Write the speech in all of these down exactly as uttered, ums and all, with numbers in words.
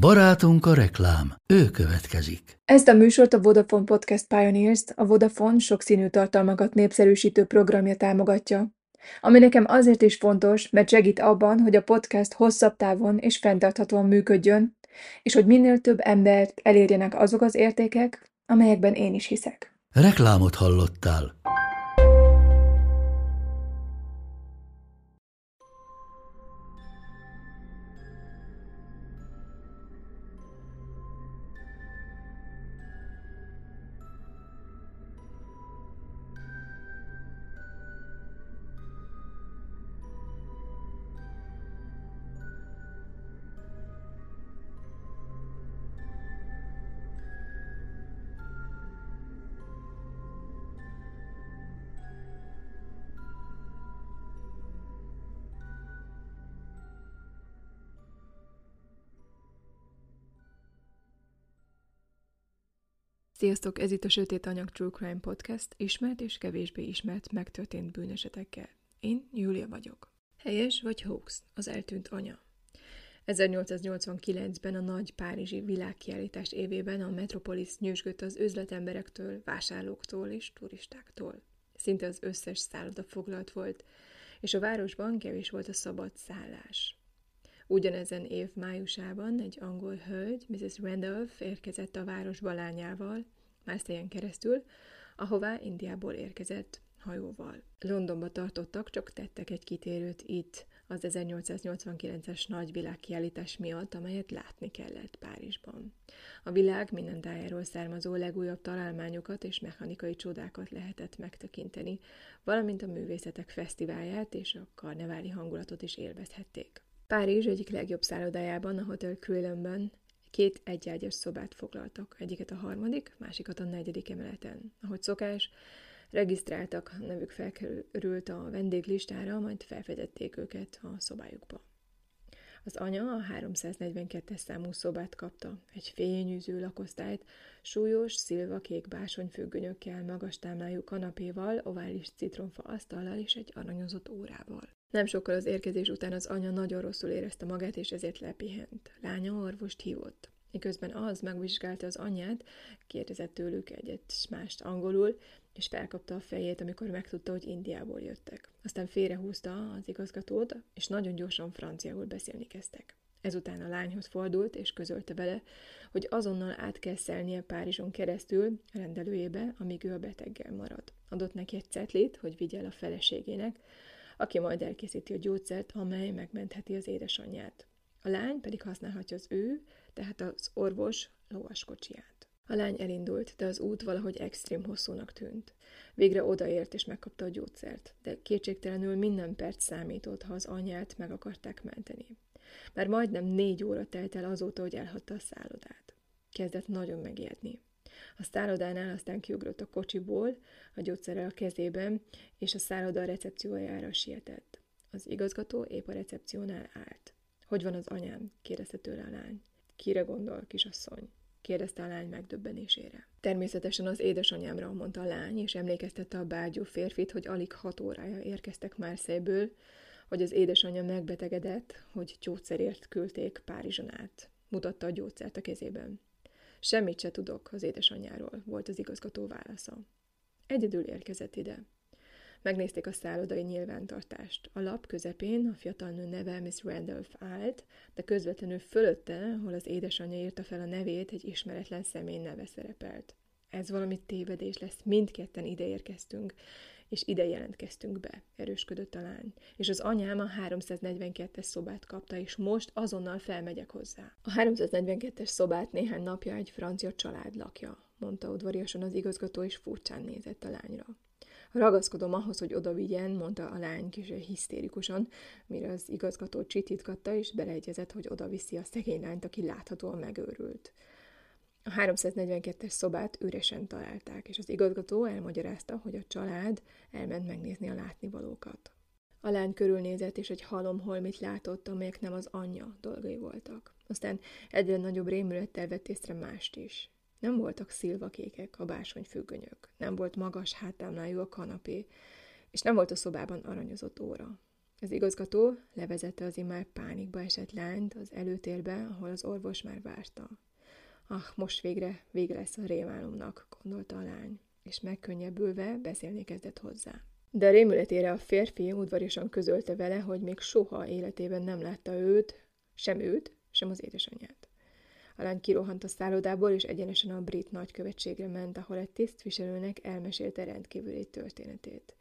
Barátunk a reklám, ő következik. Ezt a műsort a Vodafone Podcast Pioneers, a Vodafone sokszínű tartalmakat népszerűsítő programja támogatja, ami nekem azért is fontos, mert segít abban, hogy a podcast hosszabb távon és fenntarthatóan működjön, és hogy minél több embert elérjenek azok az értékek, amelyekben én is hiszek. Reklámot hallottál. Sziasztok, ez itt a Sötét Anyag True Crime Podcast, ismert és kevésbé ismert megtörtént bűnesetekkel. Én Júlia vagyok. Helyes vagy hoax? Az eltűnt anya. ezernyolcszáznyolcvankilencben a nagy párizsi világkiállítás évében a Metropolis nyüzsgött az üzletemberektől, vásárlóktól és turistáktól. Szinte az összes szálloda foglalt volt, és a városban kevés volt a szabad szállás. Ugyanezen év májusában egy angol hölgy, missz Randolph érkezett a város lányával, Marseille-en keresztül, ahová Indiából érkezett hajóval. Londonba tartottak, csak tettek egy kitérőt itt, az ezernyolcszáznyolcvankilences nagy világkiállítás miatt, amelyet látni kellett Párizsban. A világ minden tájáról származó legújabb találmányokat és mechanikai csodákat lehetett megtekinteni, valamint a művészetek fesztiválját és a karneváli hangulatot is élvezhették. Párizs egyik legjobb szállodájában, a Hotel Crillonben két egyágyas szobát foglaltak, egyiket a harmadik, másikat a negyedik emeleten. Ahogy szokás, regisztráltak, nevük felkerült a vendéglistára, majd felfedették őket a szobájukba. Az anya a háromszáznegyvenkettes számú szobát kapta, egy fényűző lakosztályt, súlyos, szilvakék bársonyfüggönyökkel, magas támlájú kanapéval, ovális citromfa asztallal és egy aranyozott órával. Nem sokkal az érkezés után az anya nagyon rosszul érezte magát, és ezért lepihent. Lánya orvost hívott. Miközben az megvizsgálta az anyját, kérdezett tőlük egyet s mást angolul, és felkapta a fejét, amikor megtudta, hogy Indiából jöttek. Aztán félrehúzta az igazgatót, és nagyon gyorsan franciául beszélni kezdtek. Ezután a lányhoz fordult, és közölte vele, hogy azonnal át kell szelnie Párizson keresztül rendelőjébe, amíg ő a beteggel marad. Adott neki egy cetlit, hogy vigye el a feleségének, aki majd elkészíti a gyógyszert, amely megmentheti az édesanyját. A lány pedig használhatja az ő, tehát az orvos lovaskocsiját. A lány elindult, de az út valahogy extrém hosszúnak tűnt. Végre odaért és megkapta a gyógyszert, de kétségtelenül minden perc számított, ha az anyját meg akarták menteni. Már majdnem négy óra telt el azóta, hogy elhagyta a szállodát. Kezdett nagyon megijedni. A szállodánál aztán kiugrott a kocsiból, a gyógyszerrel a kezében, és a szálloda recepciójára sietett. Az igazgató épp a recepciónál állt. Hogy van az anyám? Kérdezte tőle a lány. Kire gondol, kisasszony? Kérdezte a lány megdöbbenésére. Természetesen az édesanyámra, mondta a lány, és emlékeztette a bágyú férfit, hogy alig hat órája érkeztek Marseille-ből, hogy az édesanyja megbetegedett, hogy gyógyszerért küldték Párizson át. Mutatta a gyógyszert a kezében. Semmit se tudok az édesanyjáról, volt az igazgató válasza. Egyedül érkezett ide. Megnézték a szállodai nyilvántartást. A lap közepén a fiatal nő neve missz Randolph állt, de közvetlenül fölötte, hol az édesanyja írta fel a nevét, egy ismeretlen személy neve szerepelt. Ez valami tévedés lesz, mindketten ide érkeztünk, és ide jelentkeztünk be, erősködött a lány. És az anyám a háromszáznegyvenkettes szobát kapta, és most azonnal felmegyek hozzá. A háromszáznegyvenkettes szobát néhány napja egy francia család lakja, mondta udvariasan az igazgató, és furcsán nézett a lányra. Ragaszkodom ahhoz, hogy oda vigyen, mondta a lány kis hisztérikusan, mire az igazgató csitítgatta, és beleegyezett, hogy oda viszi a szegény lányt, aki láthatóan megőrült. A háromszáznegyvenkettes szobát üresen találták, és az igazgató elmagyarázta, hogy a család elment megnézni a látnivalókat. A lány körülnézett, és egy halomholmit látott, amelyek nem az anyja dolgai voltak. Aztán egyre nagyobb rémülettel vett észre mást is. Nem voltak szilvakékek a bársonyfüggönyök, nem volt magas háttámlájú a kanapé, és nem volt a szobában aranyozott óra. Az igazgató levezette az immár pánikba esett lányt az előtérbe, ahol az orvos már várta. Ah, most végre vége lesz a rémálomnak, gondolta a lány, és megkönnyebbülve beszélni kezdett hozzá. De rémületére a férfi udvariasan közölte vele, hogy még soha életében nem látta őt, sem őt, sem az édesanyját. A lány kirohant a szállodából, és egyenesen a brit nagykövetségre ment, ahol egy tisztviselőnek elmesélte rendkívüli történetét.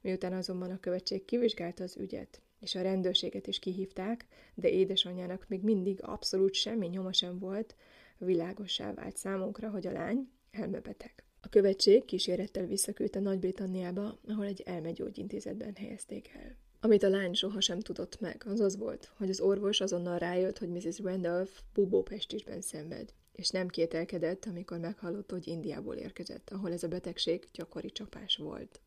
Miután azonban a követség kivizsgálta az ügyet, és a rendőrséget is kihívták, de édesanyjának még mindig abszolút semmi nyoma sem volt, világossá vált számunkra, hogy a lány elmebeteg. A követség kísérettel visszaküldte Nagy-Britanniába, ahol egy elmegyógyintézetben helyezték el. Amit a lány sohasem tudott meg, az az volt, hogy az orvos azonnal rájött, hogy misziz Randolph bubópestisben szenved, és nem kételkedett, amikor meghallotta, hogy Indiából érkezett, ahol ez a betegség gyakori csapás volt.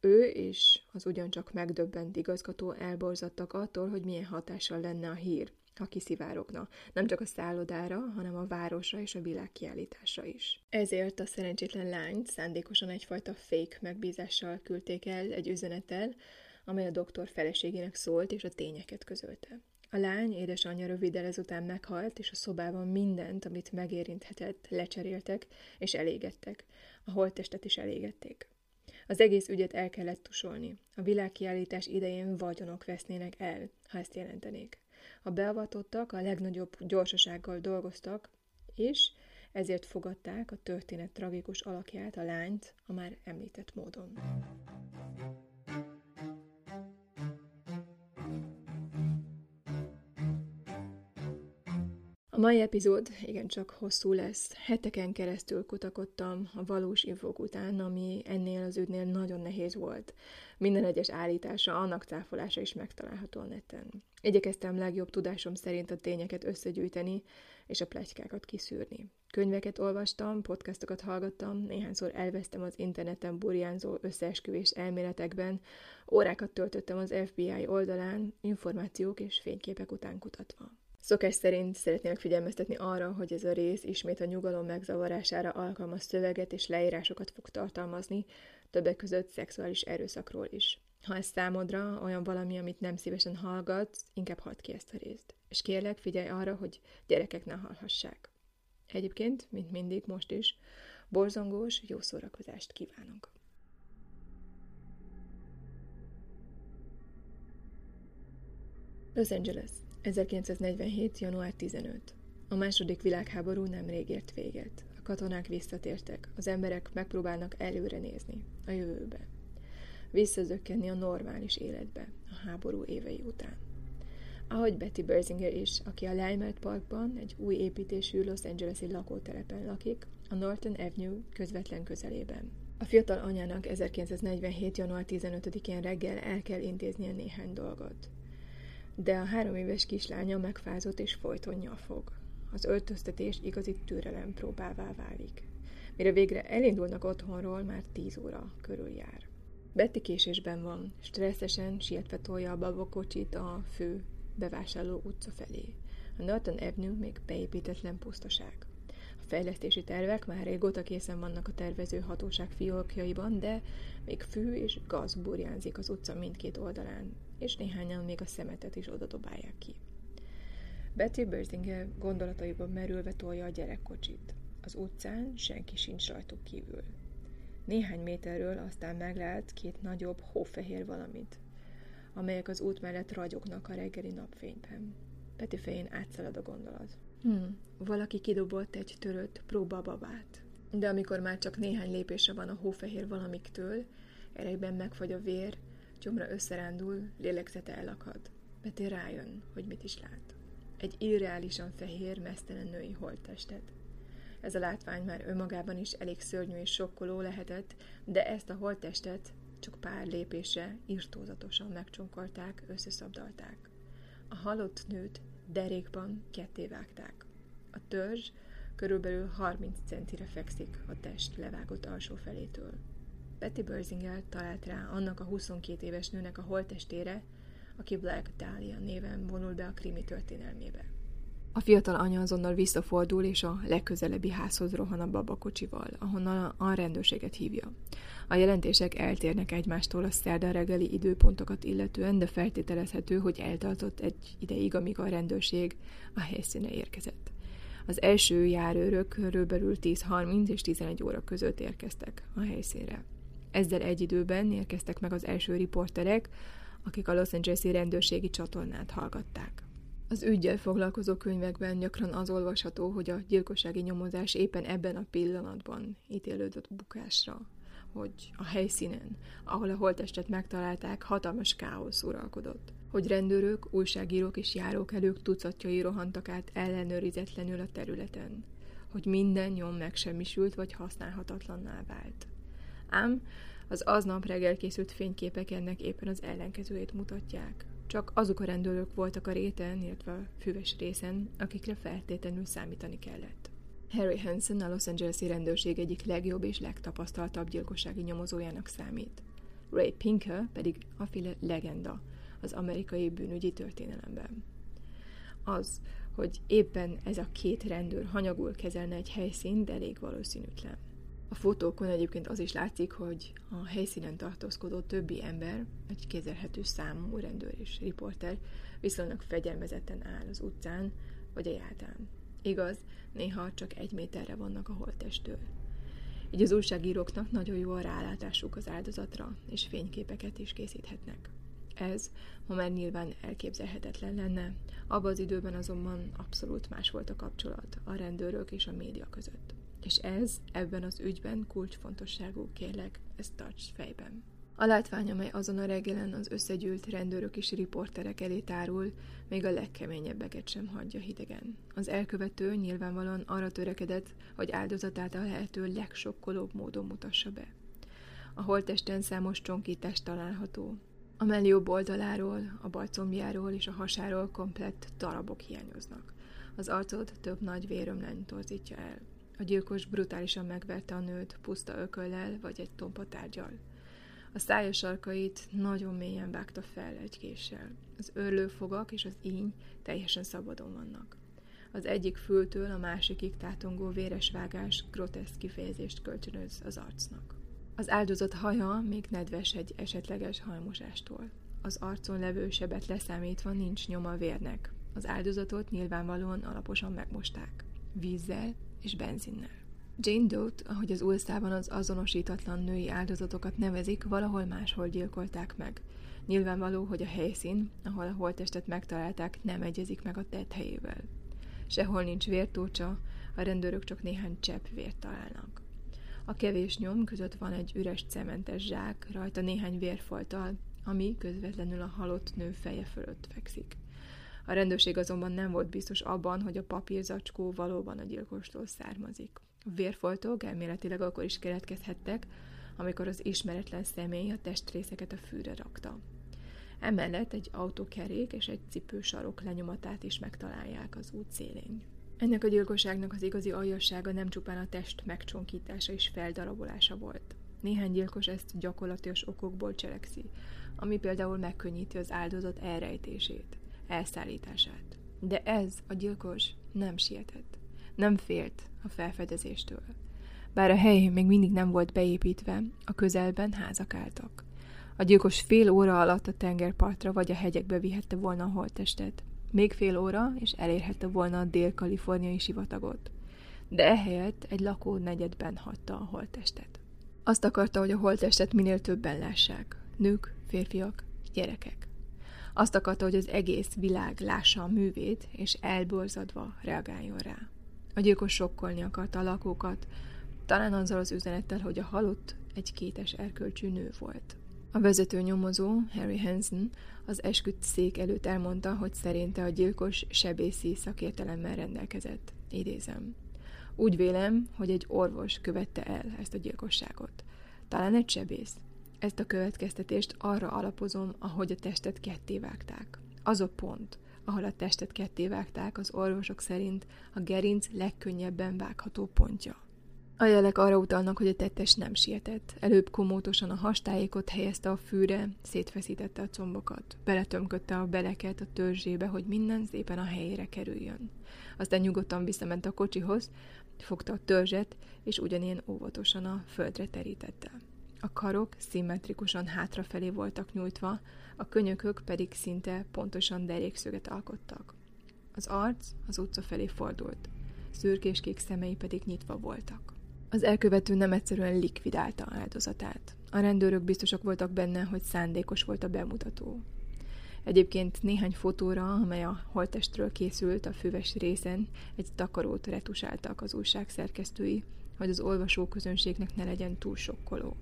Ő és az ugyancsak megdöbbent igazgató elborzadtak attól, hogy milyen hatással lenne a hír, ha kiszivárogna, nem csak a szállodára, hanem a városra és a világkiállításra is. Ezért a szerencsétlen lányt szándékosan egyfajta fake megbízással küldték el egy üzenettel, amely a doktor feleségének szólt és a tényeket közölte. A lány édesanyja röviddel ezután meghalt, és a szobában mindent, amit megérinthetett, lecseréltek és elégettek. A holttestet is elégették. Az egész ügyet el kellett tusolni. A világkiállítás idején vagyonok vesznének el, ha ezt jelentenék. A beavatottak a legnagyobb gyorsasággal dolgoztak, és ezért fogadták a történet tragikus alakját, a lányt, a már említett módon. A mai epizód igencsak hosszú lesz. Heteken keresztül kutakodtam a valós infók után, ami ennél az ügynél nagyon nehéz volt. Minden egyes állítása, annak cáfolása is megtalálható a neten. Igyekeztem legjobb tudásom szerint a tényeket összegyűjteni és a pletykákat kiszűrni. Könyveket olvastam, podcastokat hallgattam, néhányszor elvesztem az interneten burjánzó összeesküvés elméletekben, órákat töltöttem az F B I oldalán, információk és fényképek után kutatva. Szokás szerint szeretnék figyelmeztetni arra, hogy ez a rész ismét a nyugalom megzavarására alkalmas szöveget és leírásokat fog tartalmazni, többek között szexuális erőszakról is. Ha ez számodra olyan valami, amit nem szívesen hallgatsz, inkább hagyd ki ezt a részt. És kérlek, figyelj arra, hogy gyerekek ne hallhassák. Egyébként, mint mindig, most is, borzongós, jó szórakozást kívánok! Los Angeles, ezerkilencszáznegyvenhét. január tizenötödike. A második világháború nemrég ért véget. A katonák visszatértek, az emberek megpróbálnak előre nézni, a jövőbe. Visszazökkenni a normális életbe, a háború évei után. Ahogy Betty Berzinger is, aki a Lymert Parkban, egy új építésű Los Angeles-i lakótelepen lakik, a Norton Avenue közvetlen közelében. A fiatal anyának ezerkilencszáznegyvenhét. január tizenötödikén reggel el kell intéznie néhány dolgot. De a három éves kislánya megfázott és folyton nyafog. Az öltöztetés igazi türelem próbává válik. Mire végre elindulnak otthonról, már tíz óra körül jár. Betty késésben van, stresszesen sietve tolja a babakocsit a fő bevásárló utca felé. A Norton Avenue még beépítetlen pusztaság. A fejlesztési tervek már régóta készen vannak a tervező hatóság fiókjaiban, de még fű és gaz burjánzik az utca mindkét oldalán, és néhányan még a szemetet is odadobálják ki. Betty Berzinger gondolataiban merülve tolja a gyerekkocsit. Az utcán senki sincs rajtuk kívül. Néhány méterről aztán meglát két nagyobb, hófehér valamit, amelyek az út mellett ragyognak a reggeli napfényben. Betty fején átszalad a gondolat. Hmm, valaki kidobott egy törött próbababát. De amikor már csak néhány lépésre van a hófehér valamiktől, erejben megfagy a vér, gyomra összerándul, lélegzete elakad. Betty rájön, hogy mit is lát. Egy irreálisan fehér, meztelen női holttestet. Ez a látvány már önmagában is elég szörnyű és sokkoló lehetett, de ezt a holttestet csak pár lépésre irtózatosan megcsonkolták, összeszabdalták. A halott nőt derékban ketté vágták. A törzs körülbelül harminc centire fekszik a test levágott alsó felétől. Betty Berzinger talált rá annak a huszonkét éves nőnek a holttestére, aki Black Dahlia néven vonul be a krimi történelmébe. A fiatal anya azonnal visszafordul, és a legközelebbi házhoz rohan a babakocsival, ahonnan a rendőrséget hívja. A jelentések eltérnek egymástól a szerda reggeli időpontokat illetően, de feltételezhető, hogy eltartott egy ideig, amíg a rendőrség a helyszíne érkezett. Az első járőrök körülbelül tíz harminc és tizenegy óra között érkeztek a helyszínre. Ezzel egy időben érkeztek meg az első riporterek, akik a Los Angeles-i rendőrségi csatornát hallgatták. Az üggyel foglalkozó könyvekben gyakran az olvasható, hogy a gyilkossági nyomozás éppen ebben a pillanatban ítélődött bukásra, hogy a helyszínen, ahol a holttestet megtalálták, hatalmas káosz uralkodott, hogy rendőrök, újságírók és járókelők tucatjai rohantak át ellenőrizetlenül a területen, hogy minden nyom megsemmisült vagy használhatatlanná vált. Ám az aznap reggel készült fényképek ennek éppen az ellenkezőjét mutatják. Csak azok a rendőrök voltak a réten, illetve a füves részen, akikre feltétlenül számítani kellett. Harry Hansen a Los Angeles-i rendőrség egyik legjobb és legtapasztaltabb gyilkossági nyomozójának számít. Ray Pinker pedig afféle legenda az amerikai bűnügyi történelemben. Az, hogy éppen ez a két rendőr hanyagul kezelne egy helyszínt, elég valószínűtlen. A fotókon egyébként az is látszik, hogy a helyszínen tartózkodó többi ember, egy kezelhető számú rendőr és riporter viszonylag fegyelmezetten áll az utcán vagy a játán. Igaz, néha csak egy méterre vannak a holttesttől. Így az újságíróknak nagyon jó a rálátásuk az áldozatra, és fényképeket is készíthetnek. Ez ma már nyilván elképzelhetetlen lenne, abban az időben azonban abszolút más volt a kapcsolat a rendőrök és a média között. És ez ebben az ügyben kulcsfontosságú, kérlek, ezt tarts fejben. A látvány, amely azon a reggelen az összegyűlt rendőrök és riporterek elé tárul, még a legkeményebbeket sem hagyja hidegen. Az elkövető nyilvánvalóan arra törekedett, hogy áldozatát a lehető legsokkolóbb módon mutassa be. A holttesten számos csonkítás található. A mellé jobb oldaláról, a balcombjáról és a hasáról komplett darabok hiányoznak. Az arcot több nagy vérömlány torzítja el. A gyilkos brutálisan megverte a nőt puszta ököllel vagy egy tompa tárgyal. A szája sarkait nagyon mélyen vágta fel egy késsel. Az örlőfogak és az íny teljesen szabadon vannak. Az egyik fültől a másikig tátongó véres vágás groteszk kifejezést kölcsönöz az arcnak. Az áldozat haja még nedves egy esetleges hajmosástól. Az arcon levő sebet leszámítva nincs nyoma vérnek. Az áldozatot nyilvánvalóan alaposan megmosták. Vízzel és benzinnel. Jane Doe-t, ahogy az u es á-ban az azonosítatlan női áldozatokat nevezik, valahol máshol gyilkolták meg. Nyilvánvaló, hogy a helyszín, ahol a holttestet megtalálták, nem egyezik meg a tett helyével. Sehol nincs vértócsa, a rendőrök csak néhány csepp vért találnak. A kevés nyom között van egy üres cementes zsák, rajta néhány vérfolttal, ami közvetlenül a halott nő feje fölött fekszik. A rendőrség azonban nem volt biztos abban, hogy a papírzacskó valóban a gyilkostól származik. A vérfoltok elméletileg akkor is keletkezhettek, amikor az ismeretlen személy a testrészeket a fűre rakta. Emellett egy autókerék és egy cipősarok lenyomatát is megtalálják az út szélén. Ennek a gyilkosságnak az igazi aljassága nem csupán a test megcsonkítása és feldarabolása volt. Néhány gyilkos ezt gyakorlatias okokból cselekszi, ami például megkönnyíti az áldozat elrejtését, elszállítását. De ez a gyilkos nem sietett. Nem félt a felfedezéstől. Bár a hely még mindig nem volt beépítve, a közelben házak álltak. A gyilkos fél óra alatt a tengerpartra vagy a hegyekbe vihette volna a holttestet. Még fél óra, és elérhette volna a dél-kaliforniai sivatagot. De ehelyett egy lakó negyedben hagyta a holttestet. Azt akarta, hogy a holttestet minél többen lássák. Nők, férfiak, gyerekek. Azt akarta, hogy az egész világ lássa a művét, és elborzadva reagáljon rá. A gyilkos sokkolni akarta a lakókat, talán azzal az üzenettel, hogy a halott egy kétes erkölcsű nő volt. A vezető nyomozó, Harry Hansen, az esküdtszék előtt elmondta, hogy szerinte a gyilkos sebészi szakértelemmel rendelkezett. Idézem. Úgy vélem, hogy egy orvos követte el ezt a gyilkosságot. Talán egy sebész. Ezt a következtetést arra alapozom, ahogy a testet ketté vágták. Az a pont, ahol a testet ketté vágták, az orvosok szerint a gerinc legkönnyebben vágható pontja. A jelek arra utalnak, hogy a tettes nem sietett. Előbb komótosan a hastájékot helyezte a fűre, szétfeszítette a combokat, beletömködte a beleket a törzsébe, hogy minden szépen a helyére kerüljön. Aztán nyugodtan visszament a kocsihoz, fogta a törzset, és ugyanilyen óvatosan a földre terítette. A karok szimmetrikusan hátrafelé voltak nyújtva, a könyökök pedig szinte pontosan derékszöget alkottak. Az arc az utca felé fordult, szürkéskék szemei pedig nyitva voltak. Az elkövető nem egyszerűen likvidálta áldozatát. A rendőrök biztosak voltak benne, hogy szándékos volt a bemutató. Egyébként néhány fotóra, amely a holttestről készült a füves részen, egy takarót retusáltak az újság szerkesztői, hogy az olvasóközönségnek ne legyen túl sokkoló.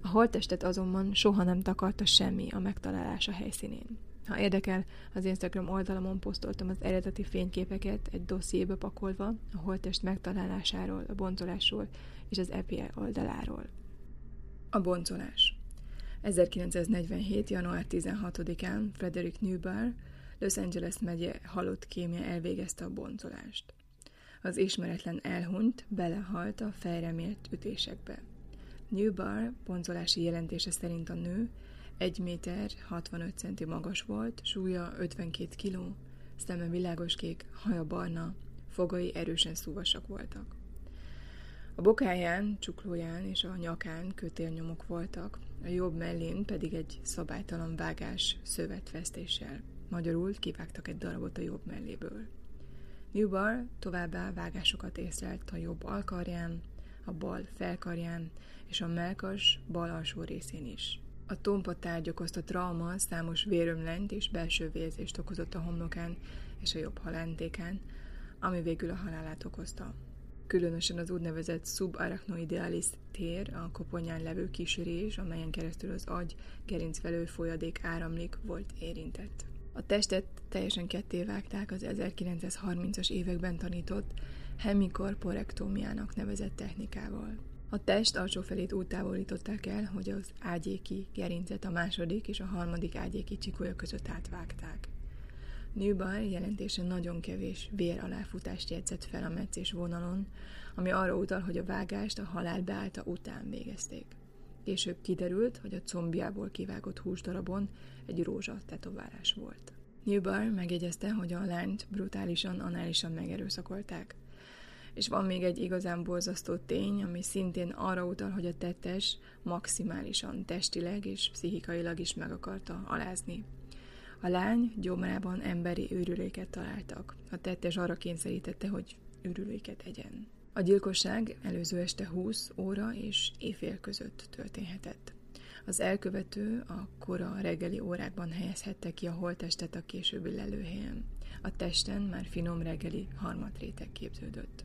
A holttestet azonban soha nem takarta semmi a megtalálása helyszínén. Ha érdekel, az Instagram oldalamon posztoltam az eredeti fényképeket egy dossziébe pakolva a holttest megtalálásáról, a boncolásról és az E P L oldaláról. A boncolás. ezerkilencszáznegyvenhét. január tizenhatodikán Frederick Newbar, Los Angeles megye halott kémje elvégezte a boncolást. Az ismeretlen elhunyt, belehalt a fejre mért ütésekbe. Newbar boncolási jelentése szerint a nő egy méter hatvanöt centi magas volt, súlya ötvenkét kiló, szeme világoskék, haja barna, fogai erősen szúvasak voltak. A bokáján, csuklóján és a nyakán kötélnyomok voltak, a jobb mellén pedig egy szabálytalan vágás szövetvesztéssel. Magyarul kivágtak egy darabot a jobb melléből. Newbar továbbá vágásokat észlelt a jobb alkarján, a bal felkarján és a mellkas bal alsó részén is. A tompa tárgy okozta trauma számos vérömlenyt és belső vérzést okozott a homlokán és a jobb halántékán, ami végül a halálát okozta. Különösen az úgynevezett subarachnoidealis tér, a koponyán levő kisülés, amelyen keresztül az agy gerincvelő folyadék áramlik, volt érintett. A testet teljesen ketté vágták az ezerkilencszázharmincas években tanított hemikorporektómiának nevezett technikával. A test alsó felét úgy távolították el, hogy az ágyéki gerincet a második és a harmadik ágyéki csikolya között átvágták. Newbar jelentése nagyon kevés véraláfutást jegyzett fel a metszés vonalon, ami arra utal, hogy a vágást a halál beállta után végezték. Később kiderült, hogy a combjából kivágott húsdarabon egy rózsa tetoválás volt. Newbar megjegyezte, hogy a lányt brutálisan, análisan megerőszakolták. És van még egy igazán borzasztó tény, ami szintén arra utal, hogy a tettes maximálisan testileg és pszichikailag is meg akarta alázni. A lány gyomrában emberi ürüléket találtak. A tettes arra kényszerítette, hogy ürüléket egyen. A gyilkosság előző este húsz óra és éjfél között történhetett. Az elkövető a kora reggeli órákban helyezhette ki a holttestet a későbbi lelőhelyen. A testen már finom reggeli harmatréteg képződött.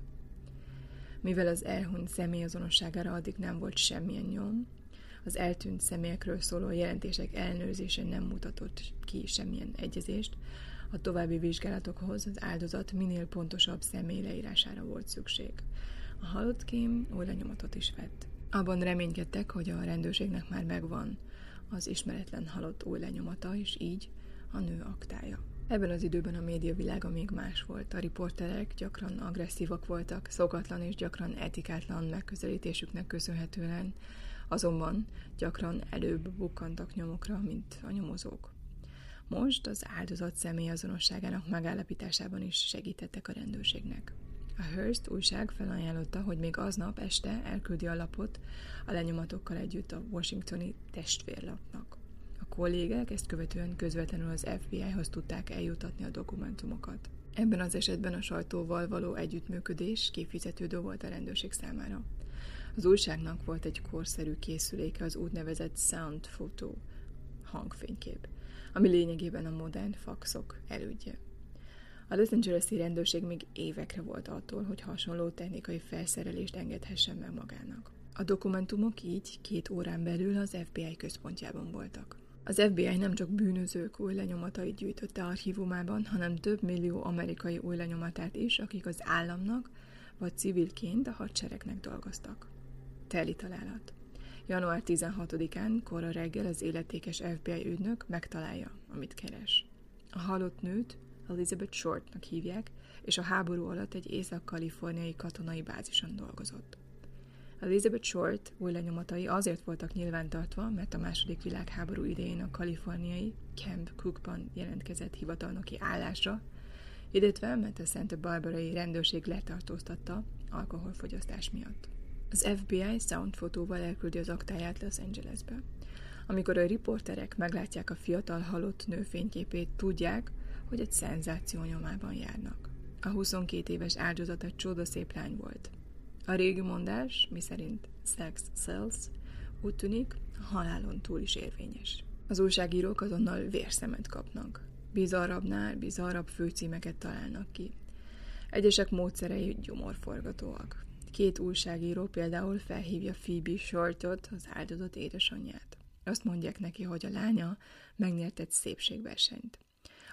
Mivel az elhunyt személy azonosságára addig nem volt semmilyen nyom, az eltűnt személyekről szóló jelentések ellenőrzése nem mutatott ki semmilyen egyezést, a további vizsgálatokhoz az áldozat minél pontosabb személy leírására volt szükség. A halott kém ujjlenyomatot is vett. Abban reménykedtek, hogy a rendőrségnek már megvan az ismeretlen halott ujjlenyomata, és így a nő aktája. Ebben az időben a médiavilága még más volt. A riporterek gyakran agresszívak voltak, szokatlan és gyakran etikátlan megközelítésüknek köszönhetően, azonban gyakran előbb bukkantak nyomokra, mint a nyomozók. Most az áldozat személyazonosságának megállapításában is segítettek a rendőrségnek. A Hearst újság felajánlotta, hogy még aznap este elküldi a lapot a lenyomatokkal együtt a washingtoni testvérlapnak. A kollégák ezt követően közvetlenül az F B I-hoz tudták eljutatni a dokumentumokat. Ebben az esetben a sajtóval való együttműködés kifizetődő volt a rendőrség számára. Az újságnak volt egy korszerű készüléke, az úgynevezett sound photo, hangfénykép, ami lényegében a modern faxok elődje. A Los Angeles-i rendőrség még évekre volt attól, hogy hasonló technikai felszerelést engedhessen meg magának. A dokumentumok így két órán belül az F B I központjában voltak. Az F B I nem csak bűnözők ujjlenyomatait gyűjtötte archívumában, hanem több millió amerikai ujjlenyomatát is, akik az államnak vagy civilként a hadseregnek dolgoztak. Teli találat. Január tizenhatodikán kora reggel az illetékes F B I ügynök megtalálja, amit keres. A halott nőt Elizabeth Shortnak hívják, és a háború alatt egy észak-kaliforniai katonai bázison dolgozott. Elizabeth Short új lenyomatai azért voltak nyilvántartva, mert a második világháború idején a kaliforniai Camp Cookban jelentkezett hivatalnoki állásra, illetve mert a Santa Barbara-i rendőrség letartóztatta alkoholfogyasztás miatt. Az ef bé i soundfotóval elküldi az aktáját Los Angelesbe. Amikor a riporterek meglátják a fiatal halott nő fényképét, tudják, hogy egy szenzáció nyomában járnak. A huszonkét éves áldozat egy csodaszép lány volt. A régi mondás, miszerint sex sells, úgy tűnik, a halálon túl is érvényes. Az újságírók azonnal vérszemet kapnak. Bizarrabbnál bizarrabb főcímeket találnak ki. Egyesek módszerei gyomorforgatóak. Két újságíró például felhívja Phoebe Shortot, az áldozat édesanyját. Azt mondják neki, hogy a lánya megnyert egy szépségversenyt.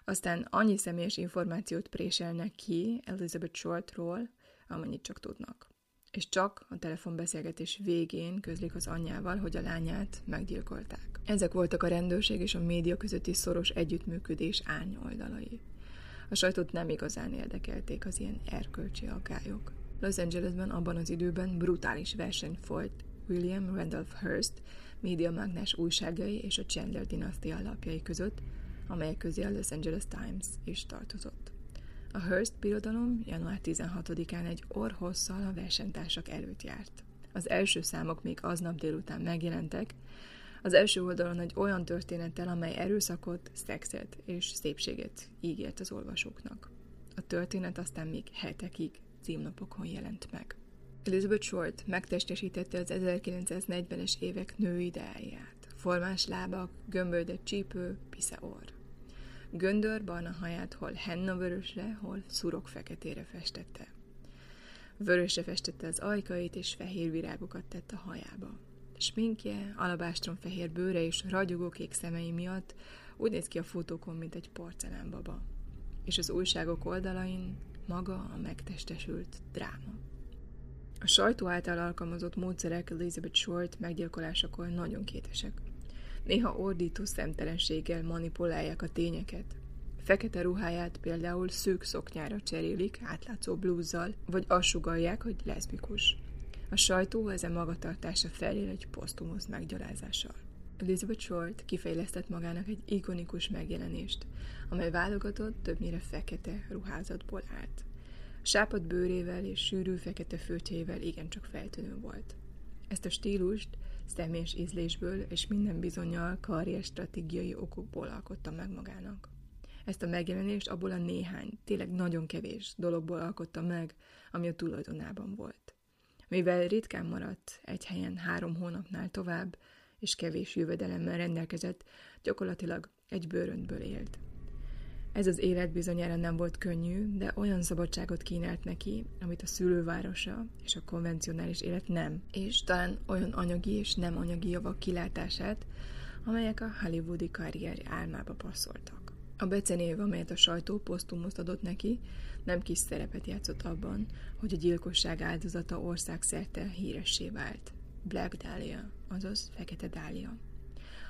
Aztán annyi személyes információt préselnek ki Elizabeth Shortról, amennyit csak tudnak. És csak a telefonbeszélgetés végén közlik az anyjával, hogy a lányát meggyilkolták. Ezek voltak a rendőrség és a média közötti szoros együttműködés árnyoldalai. A sajtót nem igazán érdekelték az ilyen erkölcsi aggályok. Los Angelesben abban az időben brutális verseny folyt William Randolph Hearst médiamágnás újságjai és a Chandler dinasztia alapjai között, amelyek közé a Los Angeles Times is tartozott. A Hearst birodalom január tizenhatodikán egy orrhosszal a versenytársak előtt járt. Az első számok még aznap délután megjelentek. Az első oldalon egy olyan történettel, amely erőszakot, szexet és szépséget ígért az olvasóknak. A történet aztán még hetekig címlapokon jelent meg. Elizabeth Short megtestesítette az ezerkilencszáznegyvenes évek női ideáját. Formás lábak, gömböldett csípő, pisze orr. Göndör barna haját hol hennavörösre, hol szurok feketére festette. Vörösre festette az ajkait, és fehér virágokat tett a hajába. Sminkje, alabástrom fehér bőre és ragyogó kék szemei miatt úgy néz ki a fotókon, mint egy porcelánbaba. És az újságok oldalain maga a megtestesült dráma. A sajtó által alkalmazott módszerek Elizabeth Short meggyilkolásakor nagyon kétesek. Néha ordító szemtelenséggel manipulálják a tényeket. Fekete ruháját például szűk szoknyára cserélik átlátszó blúzzal, vagy assugalják, hogy leszbikus. A sajtó ezen magatartása felér egy posztumusz meggyalázással. Elizabeth Short kifejlesztett magának egy ikonikus megjelenést, amely válogatott, többnyire fekete ruházatból állt. Sápadt bőrével és sűrű fekete fürtjeivel igencsak feltűnő volt. Ezt a stílust személyes ízlésből és minden bizonnyal karrier stratégiai okokból alkotta meg magának. Ezt a megjelenést abból a néhány, tényleg nagyon kevés dologból alkotta meg, ami a tulajdonában volt. Mivel ritkán maradt egy helyen három hónapnál tovább, és kevés jövedelemmel rendelkezett, gyakorlatilag egy bőröntből élt. Ez az élet bizonyára nem volt könnyű, de olyan szabadságot kínált neki, amit a szülővárosa és a konvencionális élet nem, és talán olyan anyagi és nem anyagi javak kilátását, amelyek a hollywoodi karrier álmába passzoltak. A becenév, amelyet a sajtó posztumuszt adott neki, nem kis szerepet játszott abban, hogy a gyilkosság áldozata országszerte híressé vált. Black Dahlia, azaz Fekete Dália.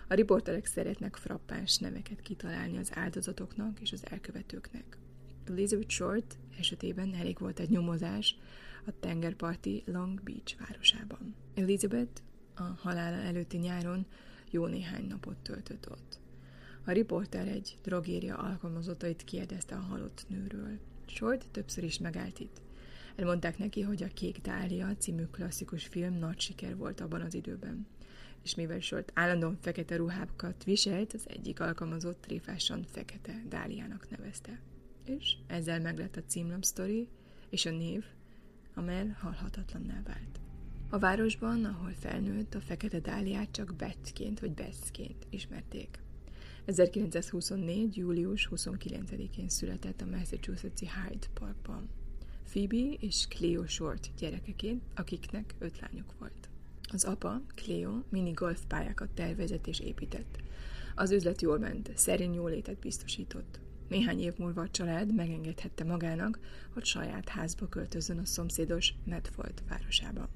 A riporterek szeretnek frappáns neveket kitalálni az áldozatoknak és az elkövetőknek. Elizabeth Short esetében elég volt egy nyomozás a tengerparti Long Beach városában. Elizabeth a halála előtti nyáron jó néhány napot töltött ott. A riporter egy drogéria alkalmazottait kérdezte a halott nőről. Short többször is megállt itt. Elmondták neki, hogy a Kék Dália című klasszikus film nagy siker volt abban az időben. És mivel Short állandóan fekete ruhákat viselt, az egyik alkalmazott tréfásan Fekete Dáliának nevezte. És ezzel meglett a címlap sztori és a név, amely halhatatlanná vált. A városban, ahol felnőtt, a Fekete Dáliát csak Betsként vagy Bessként ismerték. ezerkilencszázhuszonnégy. július huszonkilencedikén született a Massachusetts-i Hyde Parkban. Phoebe és Cleo Short gyerekeként, akiknek öt lányuk volt. Az apa, Cleo, minigolfpályákat tervezett és épített. Az üzlet jól ment, szerény jólétet biztosított. Néhány év múlva a család megengedhette magának, hogy saját házba költözön a szomszédos Medford városába.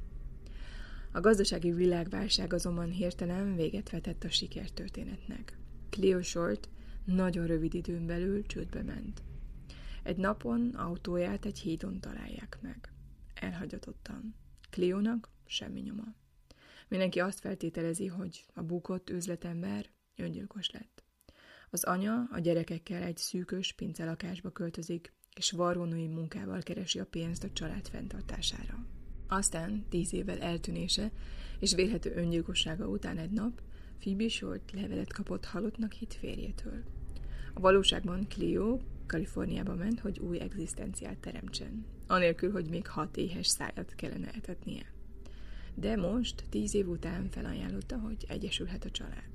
A gazdasági világválság azonban hirtelen véget vetett a sikertörténetnek. Cleo Short nagyon rövid időn belül csődbe ment. Egy napon autóját egy hídon találják meg. Elhagyatottan. Cleónak Semmi nyoma. Mindenki azt feltételezi, hogy a bukott üzletember öngyilkos lett. Az anya a gyerekekkel egy szűkös pincelakásba költözik, és varrónői munkával keresi a pénzt a család fenntartására. Aztán tíz évvel eltűnése és vélhető öngyilkossága után egy nap Phoebe Short levelet kapott halottnak hit férjétől. A valóságban Cleo Kaliforniába ment, hogy új egzisztenciát teremtsen, anélkül, hogy még hat éhes szájat kellene etetnie. De most, tíz év után felajánlotta, hogy egyesülhet a család.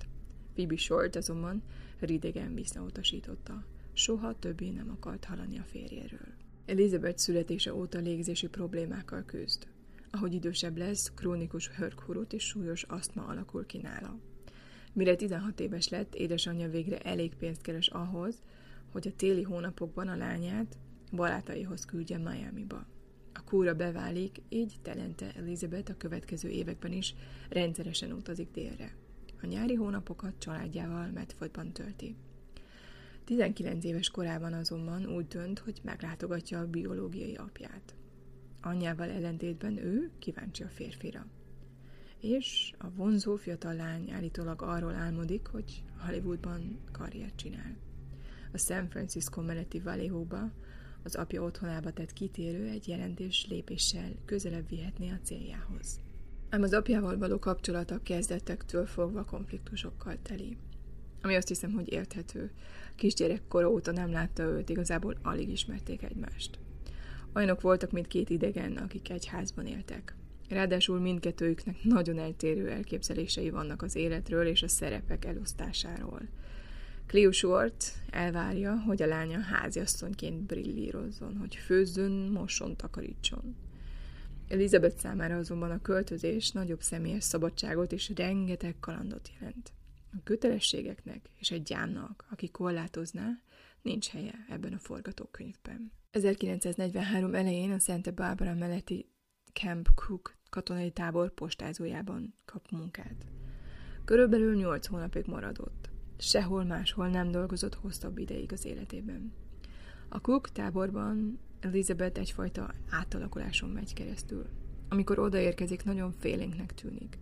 Phoebe Short azonban ridegen visszautasította. Soha többé nem akart hallani a férjéről. Elizabeth születése óta légzési problémákkal küzd. Ahogy idősebb lesz, krónikus hörghurut és súlyos asztma alakul ki nála. Mire tizenhat éves lett, édesanyja végre elég pénzt keres ahhoz, hogy a téli hónapokban a lányát barátaihoz küldje Miamiba. A kúra beválik, így telente Elizabeth a következő években is rendszeresen utazik délre. A nyári hónapokat családjával Medfordban tölti. tizenkilenc éves korában azonban úgy dönt, hogy meglátogatja a biológiai apját. Anyjával ellentétben ő kíváncsi a férfira. És a vonzó fiatal lány állítólag arról álmodik, hogy Hollywoodban karriert csinál. A San Francisco melletti Vallejóba, az apja otthonába tett kitérő egy jelentős lépéssel közelebb vihetné a céljához. Ám az apjával való kapcsolata kezdetektől fogva konfliktusokkal teli. Ami azt hiszem, hogy érthető. Kisgyerek kora óta nem látta őt, igazából alig ismerték egymást. Olyanok voltak, mint két idegen, akik egy házban éltek. Ráadásul mindkettőjüknek nagyon eltérő elképzelései vannak az életről és a szerepek elosztásáról. Cleo Short elvárja, hogy a lánya háziasszonyként brillírozzon, hogy főzzön, mosson, takarítson. Elizabeth számára azonban a költözés nagyobb személyes szabadságot és rengeteg kalandot jelent. A kötelességeknek és egy gyámnak, aki korlátozná, nincs helye ebben a forgatókönyvben. ezerkilencszáznegyvenhárom elején a Santa Barbara melletti Camp Cook katonai tábor postázójában kap munkát. Körülbelül nyolc hónapig maradott. Sehol máshol nem dolgozott hosszabb ideig az életében. A Cook táborban Elizabeth egyfajta átalakuláson megy keresztül. Amikor odaérkezik, nagyon félénknek tűnik.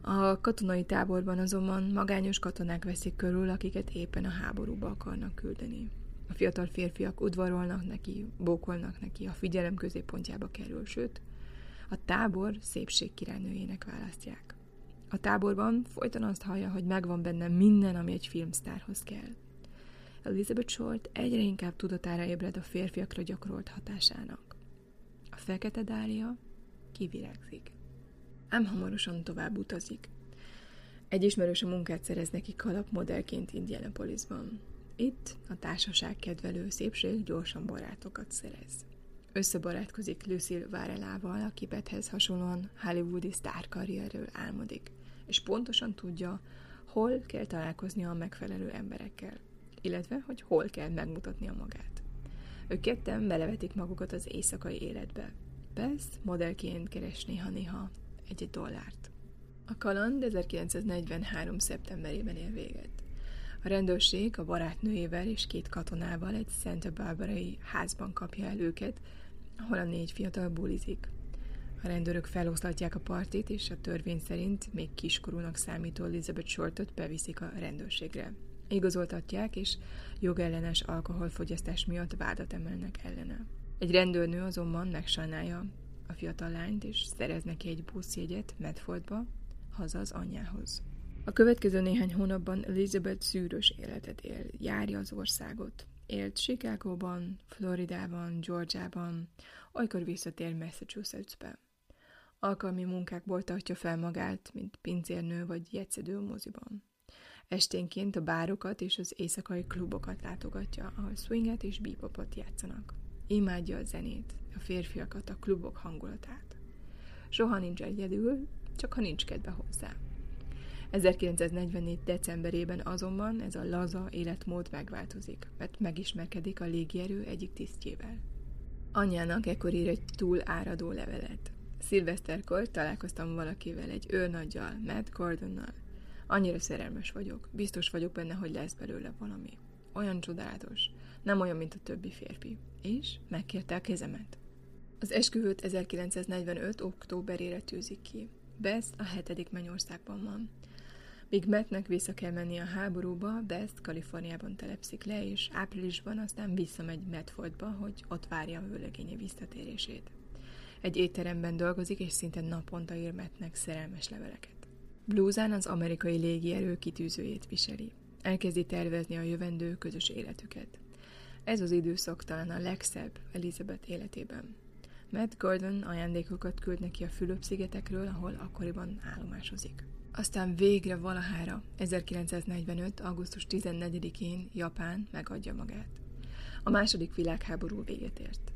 A katonai táborban azonban magányos katonák veszik körül, akiket éppen a háborúba akarnak küldeni. A fiatal férfiak udvarolnak neki, bókolnak neki, a figyelem középpontjába kerül, sőt, a tábor szépségkirálynőjének választják. A táborban folyton azt hallja, hogy megvan benne minden, ami egy filmsztárhoz kell. Elizabeth Short egyre inkább tudatára ébred a férfiakra gyakorolt hatásának. A fekete dália kivirágzik. Ám hamarosan tovább utazik. Egy ismerős a munkát szerez neki kalapmodellként Indianapolisban. Itt a társaság kedvelő szépség gyorsan barátokat szerez. Összebarátkozik Lucille Varelával, aki Bethhez hasonlóan hollywoodi sztárkarrierről álmodik, és pontosan tudja, hol kell találkoznia a megfelelő emberekkel, illetve, hogy hol kell megmutatnia magát. Ők ketten belevetik magukat az éjszakai életbe. Beth modellként keres néha-néha egy-egy dollárt. A kaland ezerkilencszáznegyvenhárom szeptemberében ér véget. A rendőrség a barátnőjével és két katonával egy Santa Barbara-i házban kapja el őket, ahol a négy fiatal bulizik. A rendőrök feloszlatják a partit, és a törvény szerint még kiskorúnak számító Elizabeth Shortot beviszik a rendőrségre. Igazoltatják, és jogellenes alkoholfogyasztás miatt vádat emelnek ellene. Egy rendőrnő azonban megsajnálja a fiatal lányt, és szerez neki egy buszjegyet Medfordba, haza az anyjához. A következő néhány hónapban Elizabeth szűrös életet él, járja az országot. Élt Chicagóban, Floridában, Georgiában, olykor visszatér Massachusettsbe. Alkalmi munkákból tartja fel magát, mint pincérnő vagy jegyszedő moziban. Esténként a bárokat és az éjszakai klubokat látogatja, ahol swinget és bebopot játszanak. Imádja a zenét, a férfiakat, a klubok hangulatát. Soha nincs egyedül, csak ha nincs kedve hozzá. ezerkilencszáznegyvennégy decemberében azonban ez a laza életmód megváltozik, mert megismerkedik a légierő egyik tisztjével. Anyjának ekkor ír egy túl áradó levelet. Szilveszterkor találkoztam valakivel, egy őrnaggyal, Matt Gordonnal. Annyira szerelmes vagyok, biztos vagyok benne, hogy lesz belőle valami. Olyan csodálatos, nem olyan, mint a többi férfi. És megkérte a kezemet. Az esküvőt ezerkilencszáznegyvenöt. októberére tűzik ki. Bess a hetedik mennyországban van. Míg Mattnek vissza kell menni a háborúba, Bess Kaliforniában telepszik le, és áprilisban aztán visszamegy Medfordba, hogy ott várja a vőlegénye visszatérését. Egy étteremben dolgozik, és szinte naponta ír Mattnek szerelmes leveleket. Blúzán az amerikai légierő kitűzőjét viseli. Elkezdi tervezni a jövendő közös életüket. Ez az időszak talán a legszebb Elizabeth életében. Matt Gordon ajándékokat küld neki a Fülöp-szigetekről, ahol akkoriban állomásozik. Aztán végre valahára, ezerkilencszáznegyvenöt. augusztus tizennegyedikén Japán megadja magát. A második világháború véget ért.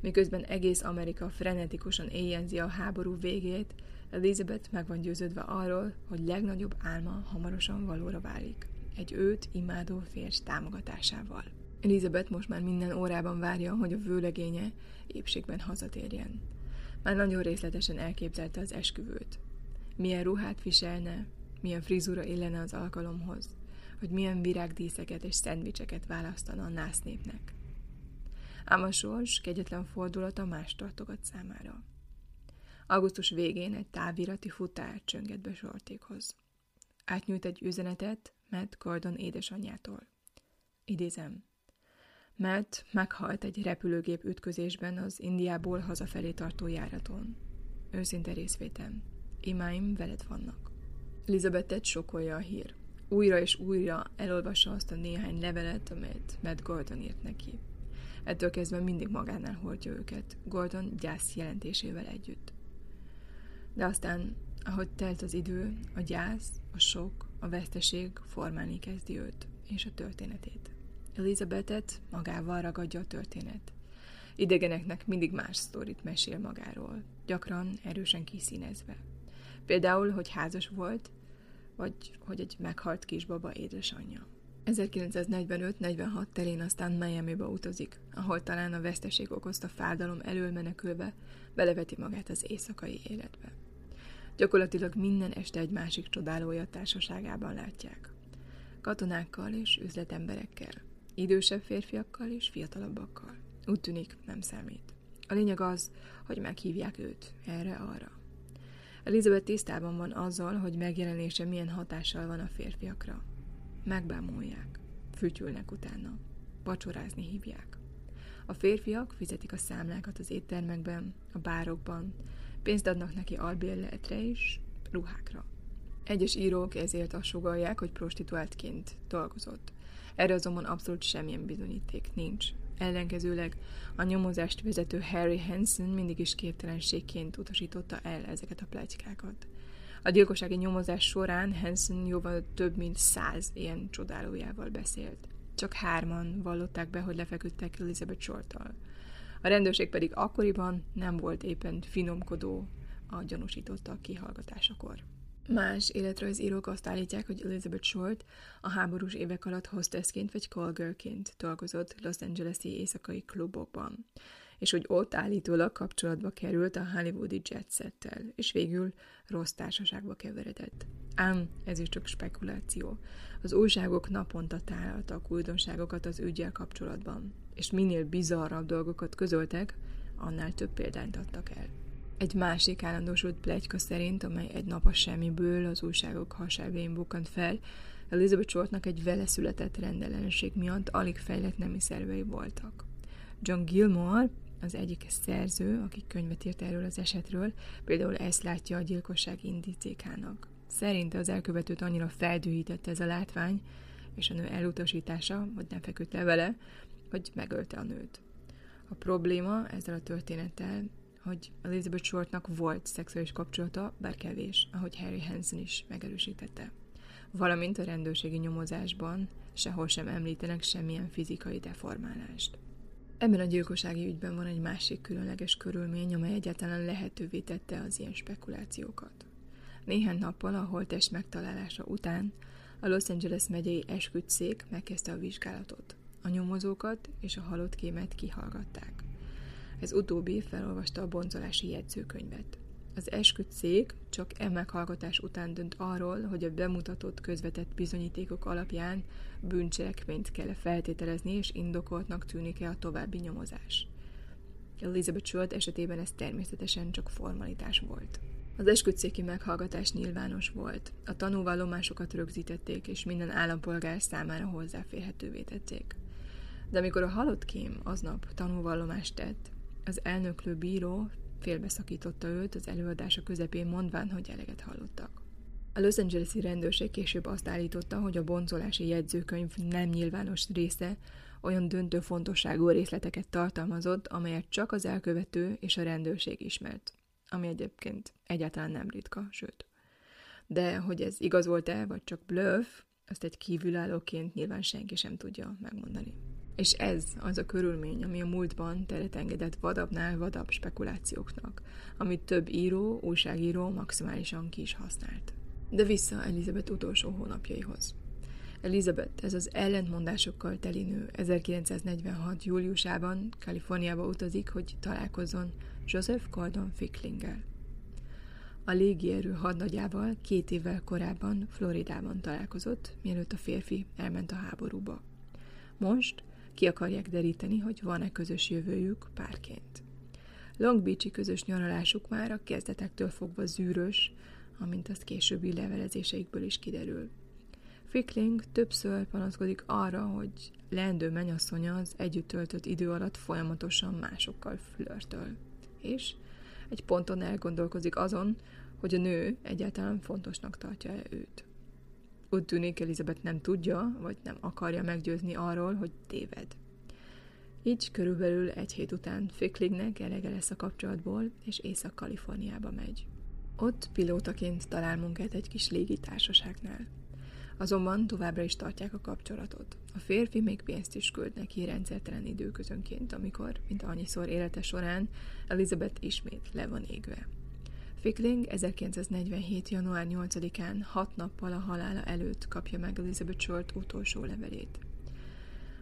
Miközben egész Amerika frenetikusan éjjenzi a háború végét, Elizabeth meg van győződve arról, hogy legnagyobb álma hamarosan valóra válik. Egy őt imádó férj támogatásával. Elizabeth most már minden órában várja, hogy a vőlegénye épségben hazatérjen. Már nagyon részletesen elképzelte az esküvőt. Milyen ruhát viselne, milyen frizura illene az alkalomhoz, hogy milyen virágdíszeket és szendvicseket választana a násznépnek. Ám a sors kegyetlen fordulata más tartogat számára. Augusztus végén egy távirati futár csönget be Sortékhoz. Átnyújt egy üzenetet Matt Gordon édesanyjától. Idézem. Matt meghalt egy repülőgép ütközésben az Indiából hazafelé tartó járaton. Őszinte részvétem. Imáim veled vannak. Elizabethet sokkolja a hír. Újra és újra elolvassa azt a néhány levelet, amelyet Matt Gordon írt neki. Ettől kezdve mindig magánál hordja őket, Gordon gyász jelentésével együtt. De aztán, ahogy telt az idő, a gyász, a sok, a veszteség formálni kezdi őt és a történetét. Elizabethet magával ragadja a történet. Idegeneknek mindig más sztorit mesél magáról, gyakran erősen kiszínezve. Például, hogy házas volt, vagy hogy egy meghalt kisbaba édesanyja. ezerkilencszáznegyvenöt negyvenhat terén aztán Miamiba utazik, ahol talán a veszteség okozta fájdalom elől menekülve beleveti magát az éjszakai életbe. Gyakorlatilag minden este egy másik csodálója társaságában látják. Katonákkal és üzletemberekkel, idősebb férfiakkal és fiatalabbakkal. Úgy tűnik, nem számít. A lényeg az, hogy meghívják őt erre-arra. Elizabeth tisztában van azzal, hogy megjelenése milyen hatással van a férfiakra. Megbámolják, fütyülnek utána, vacsorázni hívják. A férfiak fizetik a számlákat az éttermekben, a bárokban, pénzt adnak neki albérletre és ruhákra. Egyes írók ezért azt sugallják, hogy prostituáltként dolgozott. Erre azonban abszolút semmilyen bizonyíték nincs. Ellenkezőleg a nyomozást vezető Harry Hansen mindig is képtelenségként utasította el ezeket a pletykákat. A gyilkossági nyomozás során Hansen jóval több mint száz ilyen csodálójával beszélt. Csak hárman vallották be, hogy lefeküdtek Elizabeth Shorttal. A rendőrség pedig akkoriban nem volt éppen finomkodó a gyanúsítottak kihallgatásakor. Más életrajzírók azt állítják, hogy Elizabeth Short a háborús évek alatt hostessként vagy callgirlként dolgozott Los Angeles-i éjszakai klubokban, és hogy ott állítólag kapcsolatba került a hollywoodi jet-settel, és végül rossz társaságba keveredett. Ám ez is csak spekuláció. Az újságok naponta táraltak újdonságokat az üggyel kapcsolatban, és minél bizarrabb dolgokat közöltek, annál több példányt adtak el. Egy másik állandósult pletyka szerint, amely egy nap a semmiből az újságok hasábjain bukkant fel, Elizabeth Shortnak egy vele született rendellenesség miatt alig fejlett nemi szervei voltak. John Gilmore, az egyik szerző, aki könyvet írt erről az esetről, például ezt látja a gyilkosság indítékának. Szerinte az elkövetőt annyira feldühítette ez a látvány, és a nő elutasítása, vagy nem feküdt le vele, hogy megölte a nőt. A probléma ezzel a történettel, hogy Elizabeth Shortnak volt szexuális kapcsolata, bár kevés, ahogy Harry Hansen is megerősítette. Valamint a rendőrségi nyomozásban sehol sem említenek semmilyen fizikai deformálást. Ebben a gyilkossági ügyben van egy másik különleges körülmény, amely egyáltalán lehetővé tette az ilyen spekulációkat. Néhány nappal a holttest megtalálása után a Los Angeles megyei esküdtszék megkezdte a vizsgálatot. A nyomozókat és a halott kémet kihallgatták. Ez utóbbi felolvasta a boncolási jegyzőkönyvet. Az esküdtszék csak e meghallgatás után dönt arról, hogy a bemutatott közvetett bizonyítékok alapján bűncselekményt kell feltételezni, és indokoltnak tűnik-e a további nyomozás. Elizabeth Schulte esetében ez természetesen csak formalitás volt. Az esküdtszéki meghallgatás nyilvános volt, a tanúvallomásokat rögzítették, és minden állampolgár számára hozzáférhetővé tették. De amikor a halott kém aznap tanúvallomást tett, az elnöklő bíró félbeszakította őt az előadása közepén, mondván, hogy eleget hallottak. A Los Angeles-i rendőrség később azt állította, hogy a boncolási jegyzőkönyv nem nyilvános része olyan döntő fontosságú részleteket tartalmazott, amelyet csak az elkövető és a rendőrség ismert, ami egyébként egyáltalán nem ritka, sőt. De hogy ez igaz volt-e, vagy csak bluff, azt egy kívülállóként nyilván senki sem tudja megmondani. És ez az a körülmény, ami a múltban teret engedett vadabbnál vadabb spekulációknak, amit több író, újságíró maximálisan ki is használt. De vissza Elizabeth utolsó hónapjaihoz. Elizabeth, ez az ellentmondásokkal teli nő ezerkilencszáznegyvenhat. júliusában Kaliforniába utazik, hogy találkozzon Joseph Gordon Ficklinggel. A légierő hadnagyával két évvel korábban Floridában találkozott, mielőtt a férfi elment a háborúba. Most ki akarják deríteni, hogy van-e közös jövőjük párként. Long Beach-i közös nyaralásuk már a kezdetektől fogva zűrös, amint azt későbbi levelezéseikből is kiderül. Fickling többször panaszkodik arra, hogy leendő menyasszonya az együtt töltött idő alatt folyamatosan másokkal flörtöl. És egy ponton elgondolkozik azon, hogy a nő egyáltalán fontosnak tartja-e őt. Úgy tűnik, Elizabeth nem tudja, vagy nem akarja meggyőzni arról, hogy téved. Így körülbelül egy hét után Ficklingnek elege lesz a kapcsolatból, és Észak-Kaliforniába megy. Ott pilótaként talál munkát egy kis légitársaságnál. Azonban továbbra is tartják a kapcsolatot. A férfi még pénzt is küld neki rendszertelen időközönként, amikor, mint annyiszor élete során, Elizabeth ismét le van égve. Fickling ezerkilencszáznegyvenhét. január nyolcadikán, hat nappal a halála előtt kapja meg Elizabeth Schulte utolsó levelét.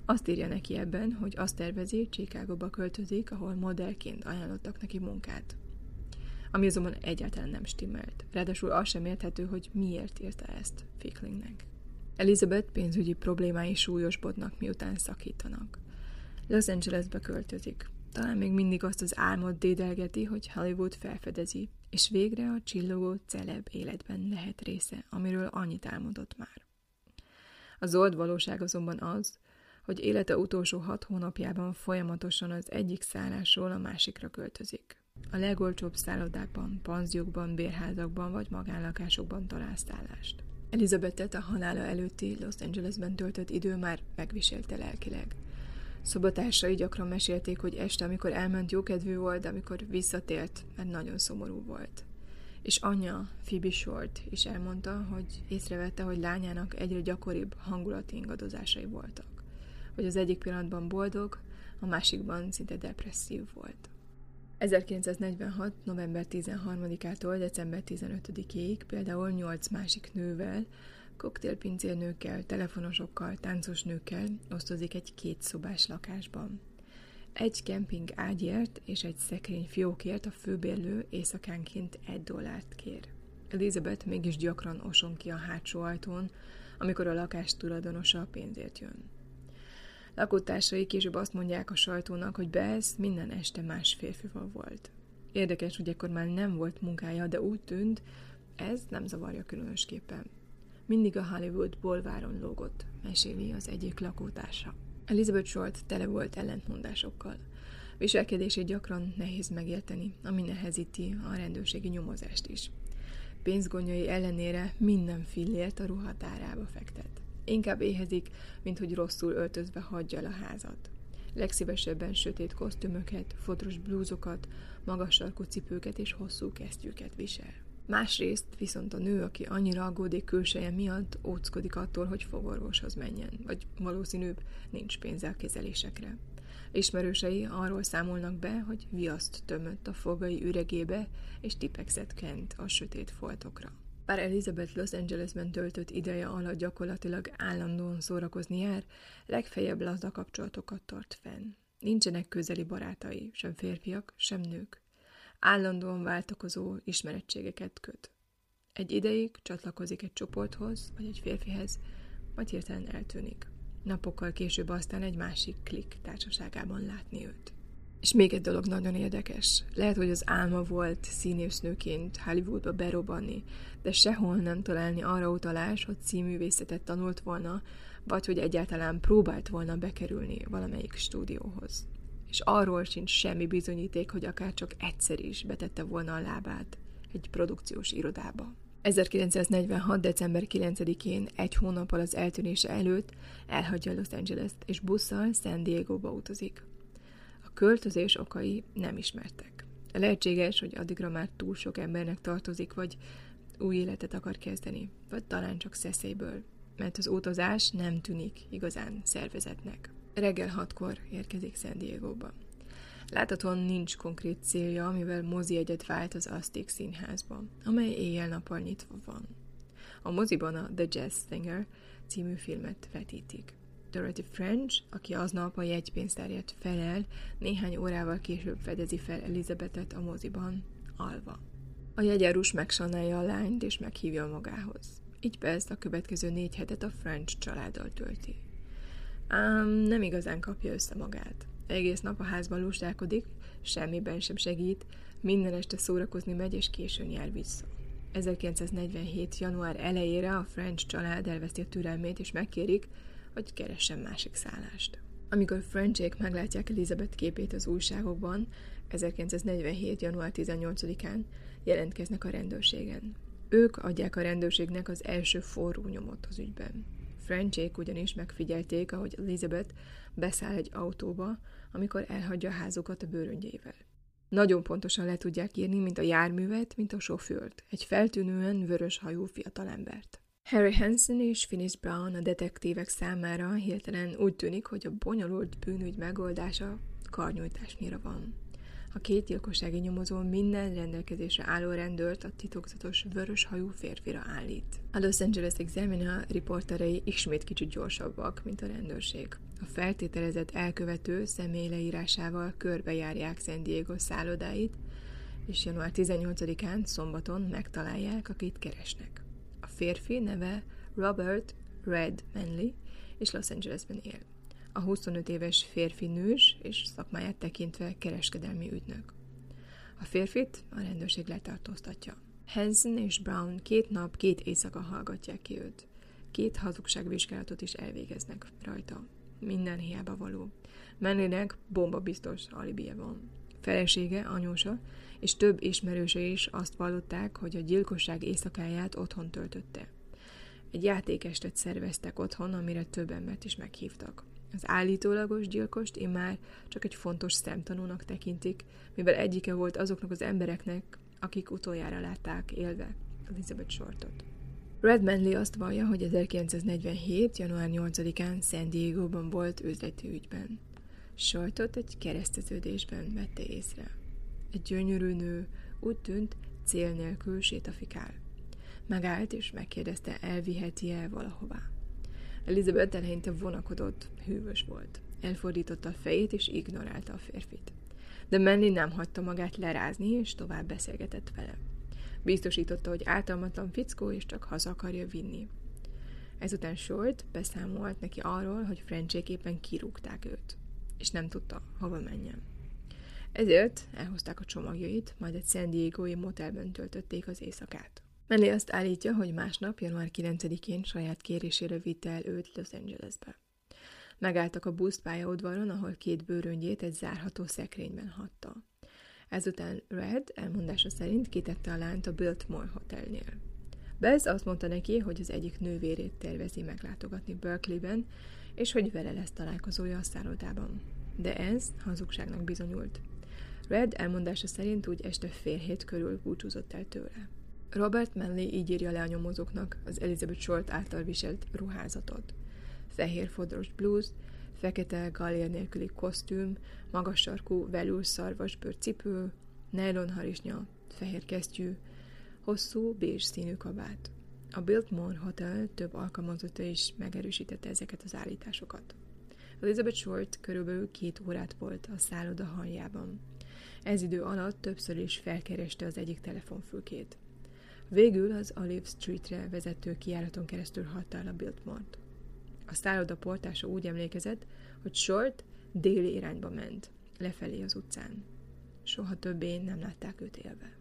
Azt írja neki ebben, hogy azt tervezi, Chicagóba költözik, ahol modellként ajánlottak neki munkát. Ami azonban egyáltalán nem stimmelt. Ráadásul az sem érthető, hogy miért írta ezt Ficklingnek. Elizabeth pénzügyi problémái súlyosbodnak, miután szakítanak. Los Angelesbe költözik. Talán még mindig azt az álmot dédelgeti, hogy Hollywood felfedezi, és végre a csillogó celeb életben lehet része, amiről annyit álmodott már. A zord valóság azonban az, hogy élete utolsó hat hónapjában folyamatosan az egyik szállásról a másikra költözik. A legolcsóbb szállodákban, panziókban, bérházakban vagy magánlakásokban talál szállást. Elizabethet a halála előtti Los Angelesben töltött idő már megviselte lelkileg. Szobatársai gyakran mesélték, hogy este, amikor elment, jókedvű volt, de amikor visszatért, mert nagyon szomorú volt. És anyja, Phoebe Short is elmondta, hogy észrevette, hogy lányának egyre gyakoribb hangulati ingadozásai voltak. Hogy az egyik pillanatban boldog, a másikban szinte depresszív volt. ezerkilencszáznegyvenhat. november tizenharmadikától december tizenötödikéig például nyolc másik nővel, koktélpincérnőkkel, telefonosokkal, táncosnőkkel osztozik egy kétszobás lakásban. Egy kemping ágyért és egy szekrény fiókért a főbérlő éjszakánként egy dollárt kér. Elizabeth mégis gyakran oson ki a hátsó ajtón, amikor a lakás tulajdonosa a pénzért jön. Lakótársai később azt mondják a sajtónak, hogy Bess minden este más férfival volt. Érdekes, hogy ekkor már nem volt munkája, de úgy tűnt, ez nem zavarja különösképpen. Mindig a Hollywood bolváron lógott, meséli az egyik lakótársa. Elizabeth Schulte tele volt ellentmondásokkal. Viselkedését gyakran nehéz megérteni, ami nehezíti a rendőrségi nyomozást is. Pénzgondjai ellenére minden fillért a ruhatárába fektet. Inkább éhezik, mint hogy rosszul öltözve hagyja el a házat. Legszívesebben sötét kosztümöket, fodros blúzokat, magas sarkú cipőket és hosszú kesztyűket visel. Másrészt viszont a nő, aki annyira aggódik külseje miatt, óckodik attól, hogy fogorvoshoz menjen, vagy valószínűbb nincs pénze a kezelésekre. Ismerősei arról számolnak be, hogy viaszt tömött a fogai üregébe, és tipegzett kent a sötét foltokra. Bár Elizabeth Los Angelesben töltött ideje alatt gyakorlatilag állandóan szórakozni jár, legfeljebb laza kapcsolatokat tart fenn. Nincsenek közeli barátai, sem férfiak, sem nők. Állandóan váltakozó ismerettségeket köt. Egy ideig csatlakozik egy csoporthoz, vagy egy férfihez, majd hirtelen eltűnik. Napokkal később aztán egy másik klik társaságában látni őt. És még egy dolog nagyon érdekes. Lehet, hogy az álma volt színésznőként Hollywoodba berobbanni, de sehol nem találni arra utalás, hogy színművészetet tanult volna, vagy hogy egyáltalán próbált volna bekerülni valamelyik stúdióhoz. És arról sincs semmi bizonyíték, hogy akár csak egyszer is betette volna a lábát egy produkciós irodába. ezerkilencszáznegyvenhat. december kilencedikén, egy hónappal az eltűnése előtt elhagyja Los Angeles-t, és busszal San Diego-ba utazik. A költözés okai nem ismertek. Lehetséges, hogy addigra már túl sok embernek tartozik, vagy új életet akar kezdeni, vagy talán csak szeszélyből, mert az utazás nem tűnik igazán szervezetnek. Reggel hatkor érkezik San Diego-ba. Láthatóan nincs konkrét célja, mivel mozijegyet vált az Azték színházba, amely éjjel-nappal nyitva van. A moziban a The Jazz Singer című filmet vetítik. Dorothy French, aki aznap a jegypénztárját felel, néhány órával később fedezi fel Elizabethet a moziban, alva. A jegyárus megsannálja a lányt és meghívja magához. Így persze a következő négy hetet a French családdal tölti. Ám nem igazán kapja össze magát. Egész nap a házban lustálkodik, semmiben sem segít, minden este szórakozni megy és későn jár vissza. ezerkilencszáznegyvenhét. január elejére a French család elveszti a türelmét és megkérik, hogy keressen másik szállást. Amikor French-ék meglátják Elizabeth képét az újságokban, ezerkilencszáznegyvenhét. január tizennyolcadikán jelentkeznek a rendőrségen. Ők adják a rendőrségnek az első forró nyomot az ügyben. French-ék ugyanis megfigyelték, ahogy Elizabeth beszáll egy autóba, amikor elhagyja a házukat a bőröngyével. Nagyon pontosan le tudják írni, mint a járművet, mint a sofőrt, egy feltűnően vörös hajú fiatalembert. Harry Hansen és Finis Brown a detektívek számára hirtelen úgy tűnik, hogy a bonyolult bűnügy megoldása karnyújtásnyira van. A két gyilkossági nyomozó minden rendelkezésre álló rendőrt a titokzatos vörös hajú férfira állít. A Los Angeles Examiner riporterei ismét kicsit gyorsabbak, mint a rendőrség. A feltételezett elkövető személy leírásával körbejárják San Diego szállodáit, és január tizennyolcadikán, szombaton megtalálják, akit keresnek. A férfi neve Robert Red Manley, és Los Angelesben él. A huszonöt éves férfi nős, és szakmáját tekintve kereskedelmi ügynök. A férfit a rendőrség letartóztatja. Hansen és Brown két nap, két éjszaka hallgatják ki őt. Két hazugságvizsgálatot is elvégeznek rajta. Minden hiába való. Manleynek bombabiztos alibije van. Felesége, anyósa és több ismerőse is azt vallották, hogy a gyilkosság éjszakáját otthon töltötte. Egy játékestet szerveztek otthon, amire több embert is meghívtak. Az állítólagos gyilkost immár csak egy fontos szemtanúnak tekintik, mivel egyike volt azoknak az embereknek, akik utoljára látták élve Elizabeth Shortot. Red Manley azt vallja, hogy ezerkilencszáznegyvenhét. január nyolcadikán San Diego-ban volt üzleti ügyben. Shortot egy kereszteződésben vette észre. Egy gyönyörű nő úgy tűnt, cél nélkül sétafikál. Megállt és megkérdezte, elviheti-e valahová. Elizabeth eleinte vonakodott, hűvös volt. Elfordította a fejét, és ignorálta a férfit. De Manley nem hagyta magát lerázni, és tovább beszélgetett vele. Biztosította, hogy ártalmatlan fickó, és csak haza akarja vinni. Ezután Short beszámolt neki arról, hogy French-ék éppen kirúgták őt, és nem tudta, hova menjen. Ezért elhozták a csomagjait, majd egy San Diego-i motelben töltötték az éjszakát. Manley azt állítja, hogy másnap, január kilencedikén saját kérésére vitte el őt Los Angelesbe. Megálltak a buszpályaudvaron, ahol két bőröngyét egy zárható szekrényben hagyta. Ezután Red elmondása szerint kitette a lányt a Biltmore Hotelnél. Bez azt mondta neki, hogy az egyik nővérét tervezi meglátogatni Berkeleyben, és hogy vele lesz találkozója a szállodában. De ez hazugságnak bizonyult. Red elmondása szerint úgy este fél hét körül búcsúzott el tőle. Robert Manley így írja le a nyomozóknak az Elizabeth Short által viselt ruházatot. Fehér fodros blúz, fekete galér nélküli kosztüm, magas sarkú velúr szarvasbőr cipő, nylon harisnya, fehér kesztyű, hosszú bézs színű kabát. A Biltmore Hotel több alkalmazotta is megerősítette ezeket az állításokat. Elizabeth Short körülbelül két órát volt a szálloda hangjában. Ez idő alatt többször is felkereste az egyik telefonfülkét. Végül az Olive Streetre vezető kijáraton keresztül hagyta el a Biltmore-t. A szálloda portása úgy emlékezett, hogy Short déli irányba ment. lefelé az utcán. Soha többé nem látták őt élve.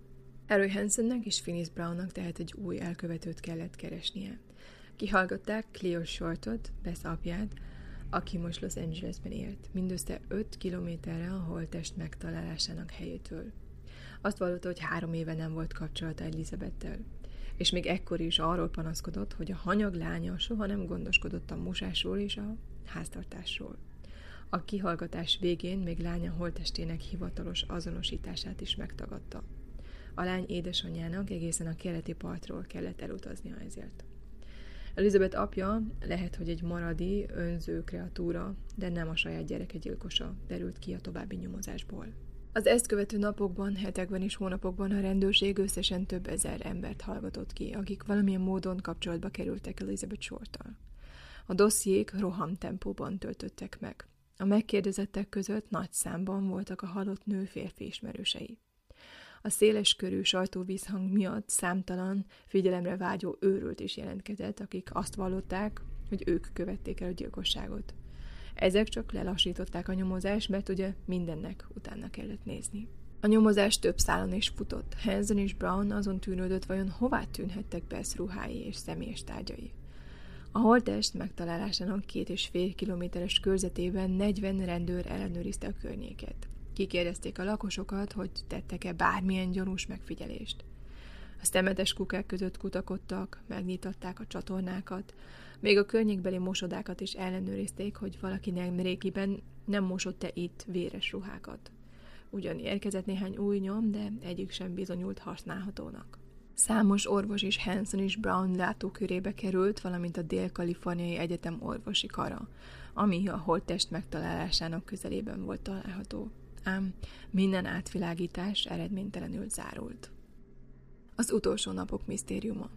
Harry Hansennek és Finis Brownnak tehát egy új elkövetőt kellett keresnie. Kihallgatták Cleo Shortot, Bess apját, aki most Los Angelesben élt, mindössze öt kilométerre a holttest megtalálásának helyétől. Azt vallotta, hogy három éve nem volt kapcsolata Elizabettel, és még ekkor is arról panaszkodott, hogy a hanyag lánya soha nem gondoskodott a mosásról és a háztartásról. A kihallgatás végén még lánya holttestének hivatalos azonosítását is megtagadta. A lány édesanyjának egészen a keleti partról kellett elutaznia ezért. Elizabeth apja lehet, hogy egy maradi, önző kreatúra, de nem a saját gyereke gyilkosa, derült ki a további nyomozásból. Az ezt követő napokban, hetekben és hónapokban a rendőrség összesen több ezer embert hallgatott ki, akik valamilyen módon kapcsolatba kerültek Elizabeth Shorttal. A dossziék roham tempóban töltöttek meg. A megkérdezettek között nagy számban voltak a halott nő férfi ismerősei. A széles körű sajtóvízhang miatt számtalan, figyelemre vágyó őrült is jelentkezett, akik azt vallották, hogy ők követték el a gyilkosságot. Ezek csak lelassították a nyomozást, mert ugye mindennek utána kellett nézni. A nyomozás több szálon is futott. Hansen és Brown azon tűnődött, vajon hová tűnhettek be ruhái és személyes tárgyai. A holttest megtalálásának két és fél kilométeres körzetében negyven rendőr ellenőrizte a környéket. Kikérdezték a lakosokat, hogy tettek-e bármilyen gyanús megfigyelést. A szemetes kukák között kutakodtak, megnyitották a csatornákat, még a környékbeli mosodákat is ellenőrizték, hogy valaki nemrégiben nem mosott-e itt véres ruhákat. Ugyan érkezett néhány új nyom, de egyik sem bizonyult használhatónak. Számos orvos is Hansen és Brown látókörébe került, valamint a Dél-Kaliforniai Egyetem orvosi kara, ami a holttest megtalálásának közelében volt található. Ám minden átvilágítás eredménytelenül zárult. Az utolsó napok misztériuma.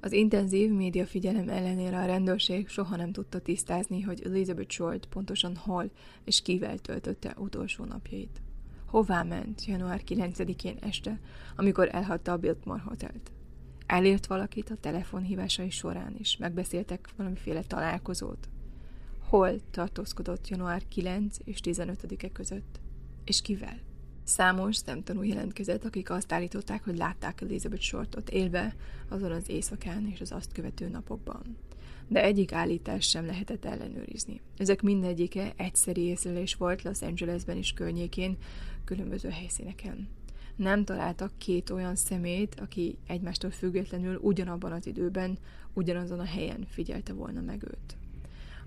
Az intenzív média figyelem ellenére a rendőrség soha nem tudta tisztázni, hogy Elizabeth Short pontosan hol és kivel töltötte utolsó napjait. Hová ment január kilencedikén este, amikor elhagyta a Biltmore Hotelt? Elért valakit a telefonhívásai során is, megbeszéltek valamiféle találkozót. Hol tartózkodott január kilenc és tizenötödike között? És kivel? Számos szemtanú jelentkezett, akik azt állították, hogy látták Elizabeth Shortot élve azon az éjszakán és az azt követő napokban. De egyik állítás sem lehetett ellenőrizni. Ezek mindegyike egyszeri észlelés volt Los Angelesben és környékén, különböző helyszíneken. Nem találtak két olyan személyt, aki egymástól függetlenül ugyanabban az időben, ugyanazon a helyen figyelte volna meg őt.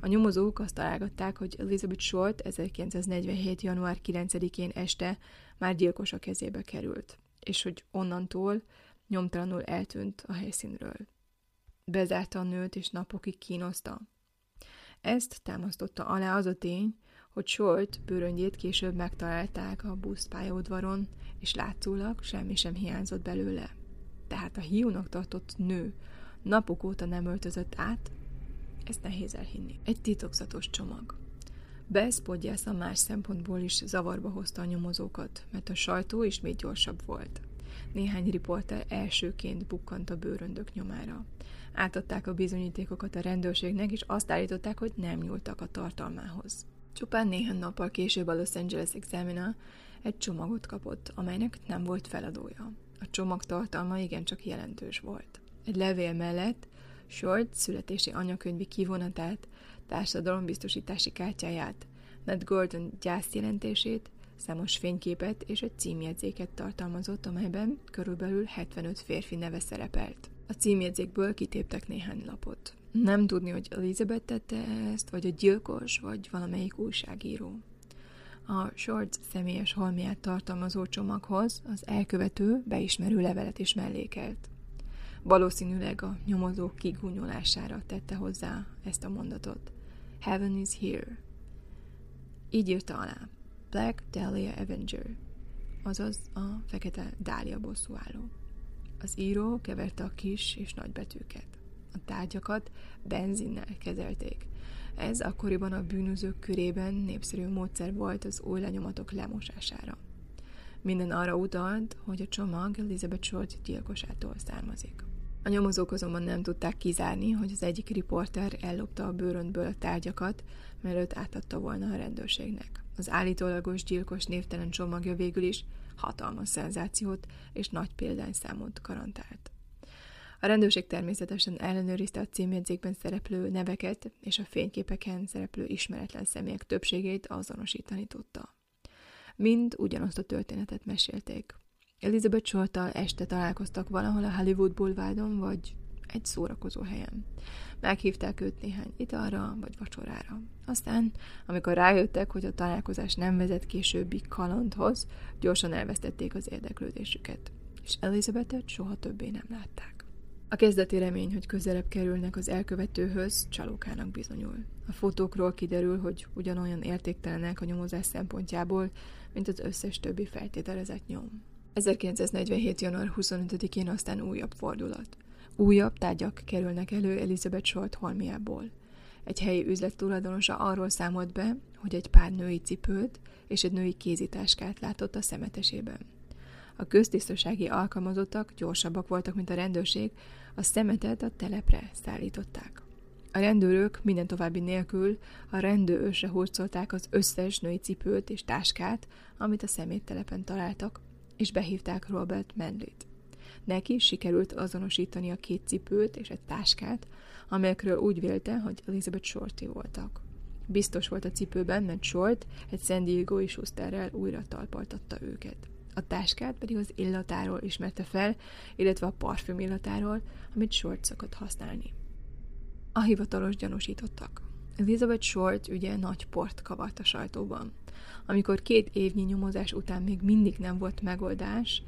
A nyomozók azt találgatták, hogy Elizabeth Short ezerkilencszáznegyvenhét. január kilencedikén este már gyilkos a kezébe került, és hogy onnantól nyomtalanul eltűnt a helyszínről. Bezárta a nőt, és napokig kínozta. Ezt támasztotta alá az a tény, hogy Short bőröngyét később megtalálták a buszpályaudvaron, és látszólag semmi sem hiányzott belőle. Tehát a hiúnak tartott nő napok óta nem öltözött át, ezt nehéz elhinni. Egy titokzatos csomag. Bess podgyásza más szempontból is zavarba hozta a nyomozókat, mert a sajtó ismét gyorsabb volt. Néhány riporter elsőként bukkant a bőröndök nyomára. Átadták a bizonyítékokat a rendőrségnek, és azt állították, hogy nem nyúltak a tartalmához. Csupán néhány nappal később a Los Angeles Examiner egy csomagot kapott, amelynek nem volt feladója. A csomag tartalma igencsak jelentős volt. Egy levél mellett Short születési anyakönyvi kivonatát, társadalombiztosítási kártyáját, Ned Gordon gyászjelentését, számos fényképet és egy címjegyzéket tartalmazott, amelyben körülbelül hetvenöt férfi neve szerepelt. A címjegyzékből kitéptek néhány lapot. Nem tudni, hogy Elizabeth tette ezt, vagy a gyilkos, vagy valamelyik újságíró. A Short személyes holmiát tartalmazó csomaghoz az elkövető beismerő levelet is mellékelt. Valószínűleg a nyomozók kigúnyolására tette hozzá ezt a mondatot. Heaven is here. Így írta alá. Black Dahlia Avenger, azaz a fekete dália bosszúálló. Az író keverte a kis és nagy betűket. A tárgyakat benzinnel kezelték. Ez akkoriban a bűnözők körében népszerű módszer volt az új lenyomatok lemosására. Minden arra utalt, hogy a csomag Elizabeth Short gyilkosától származik. A nyomozók azonban nem tudták kizárni, hogy az egyik riporter ellopta a bőröntből a tárgyakat, mielőtt átadta volna a rendőrségnek. Az állítólagos gyilkos névtelen csomagja végül is hatalmas szenzációt és nagy példányszámot garantált. A rendőrség természetesen ellenőrizte a címjegyzékben szereplő neveket és a fényképeken szereplő ismeretlen személyek többségét azonosítani tudta. Mind ugyanazt a történetet mesélték. Elizabeth Shorttal este találkoztak valahol a Hollywood bulvádon, vagy egy szórakozó helyen. Meghívták őt néhány italra, vagy vacsorára. Aztán, amikor rájöttek, hogy a találkozás nem vezet későbbi kalandhoz, gyorsan elvesztették az érdeklődésüket, és Elizabethet soha többé nem látták. A kezdeti remény, hogy közelebb kerülnek az elkövetőhöz, csalókának bizonyul. A fotókról kiderül, hogy ugyanolyan értéktelenek a nyomozás szempontjából, mint az összes többi feltételezett nyom. ezerkilencszáznegyvenhét. január huszonötödikén aztán újabb fordulat. Újabb tárgyak kerülnek elő Elizabeth Short holmiából. Egy helyi üzlet tulajdonosa arról számolt be, hogy egy pár női cipőt és egy női kézitáskát látott a szemetesében. A köztisztasági alkalmazottak gyorsabbak voltak, mint a rendőrség, a szemetet a telepre szállították. A rendőrök minden további nélkül a rendőrösre hurcolták az összes női cipőt és táskát, amit a szeméttelepen találtak, és behívták Robert Manley-t. Neki sikerült azonosítani a két cipőt és egy táskát, amelyekről úgy vélte, hogy Elizabeth Shorty voltak. Biztos volt a cipőben, mert Short egy San Diego-i Schusterrel újra talpaltatta őket. A táskát pedig az illatáról ismerte fel, illetve a parfüm illatáról, amit Short szokott használni. A hivatalos gyanúsítottak. Elizabeth Short ügye nagy port kavart a sajtóban. Amikor két évnyi nyomozás után még mindig nem volt megoldás,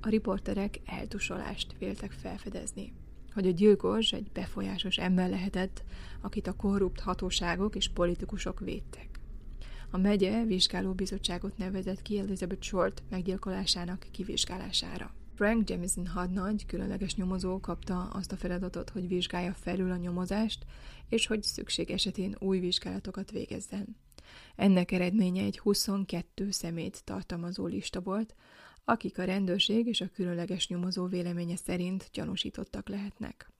a riporterek eltusolást véltek felfedezni, hogy a gyilkos egy befolyásos ember lehetett, akit a korrupt hatóságok és politikusok védtek. A megye vizsgálóbizottságot nevezett ki Elizabeth Short meggyilkolásának kivizsgálására. Frank Jameson hadnagy, különleges nyomozó kapta azt a feladatot, hogy vizsgálja felül a nyomozást, és hogy szükség esetén új vizsgálatokat végezzen. Ennek eredménye egy huszonkettő személyt tartalmazó lista volt, akik a rendőrség és a különleges nyomozó véleménye szerint gyanúsítottak lehetnek.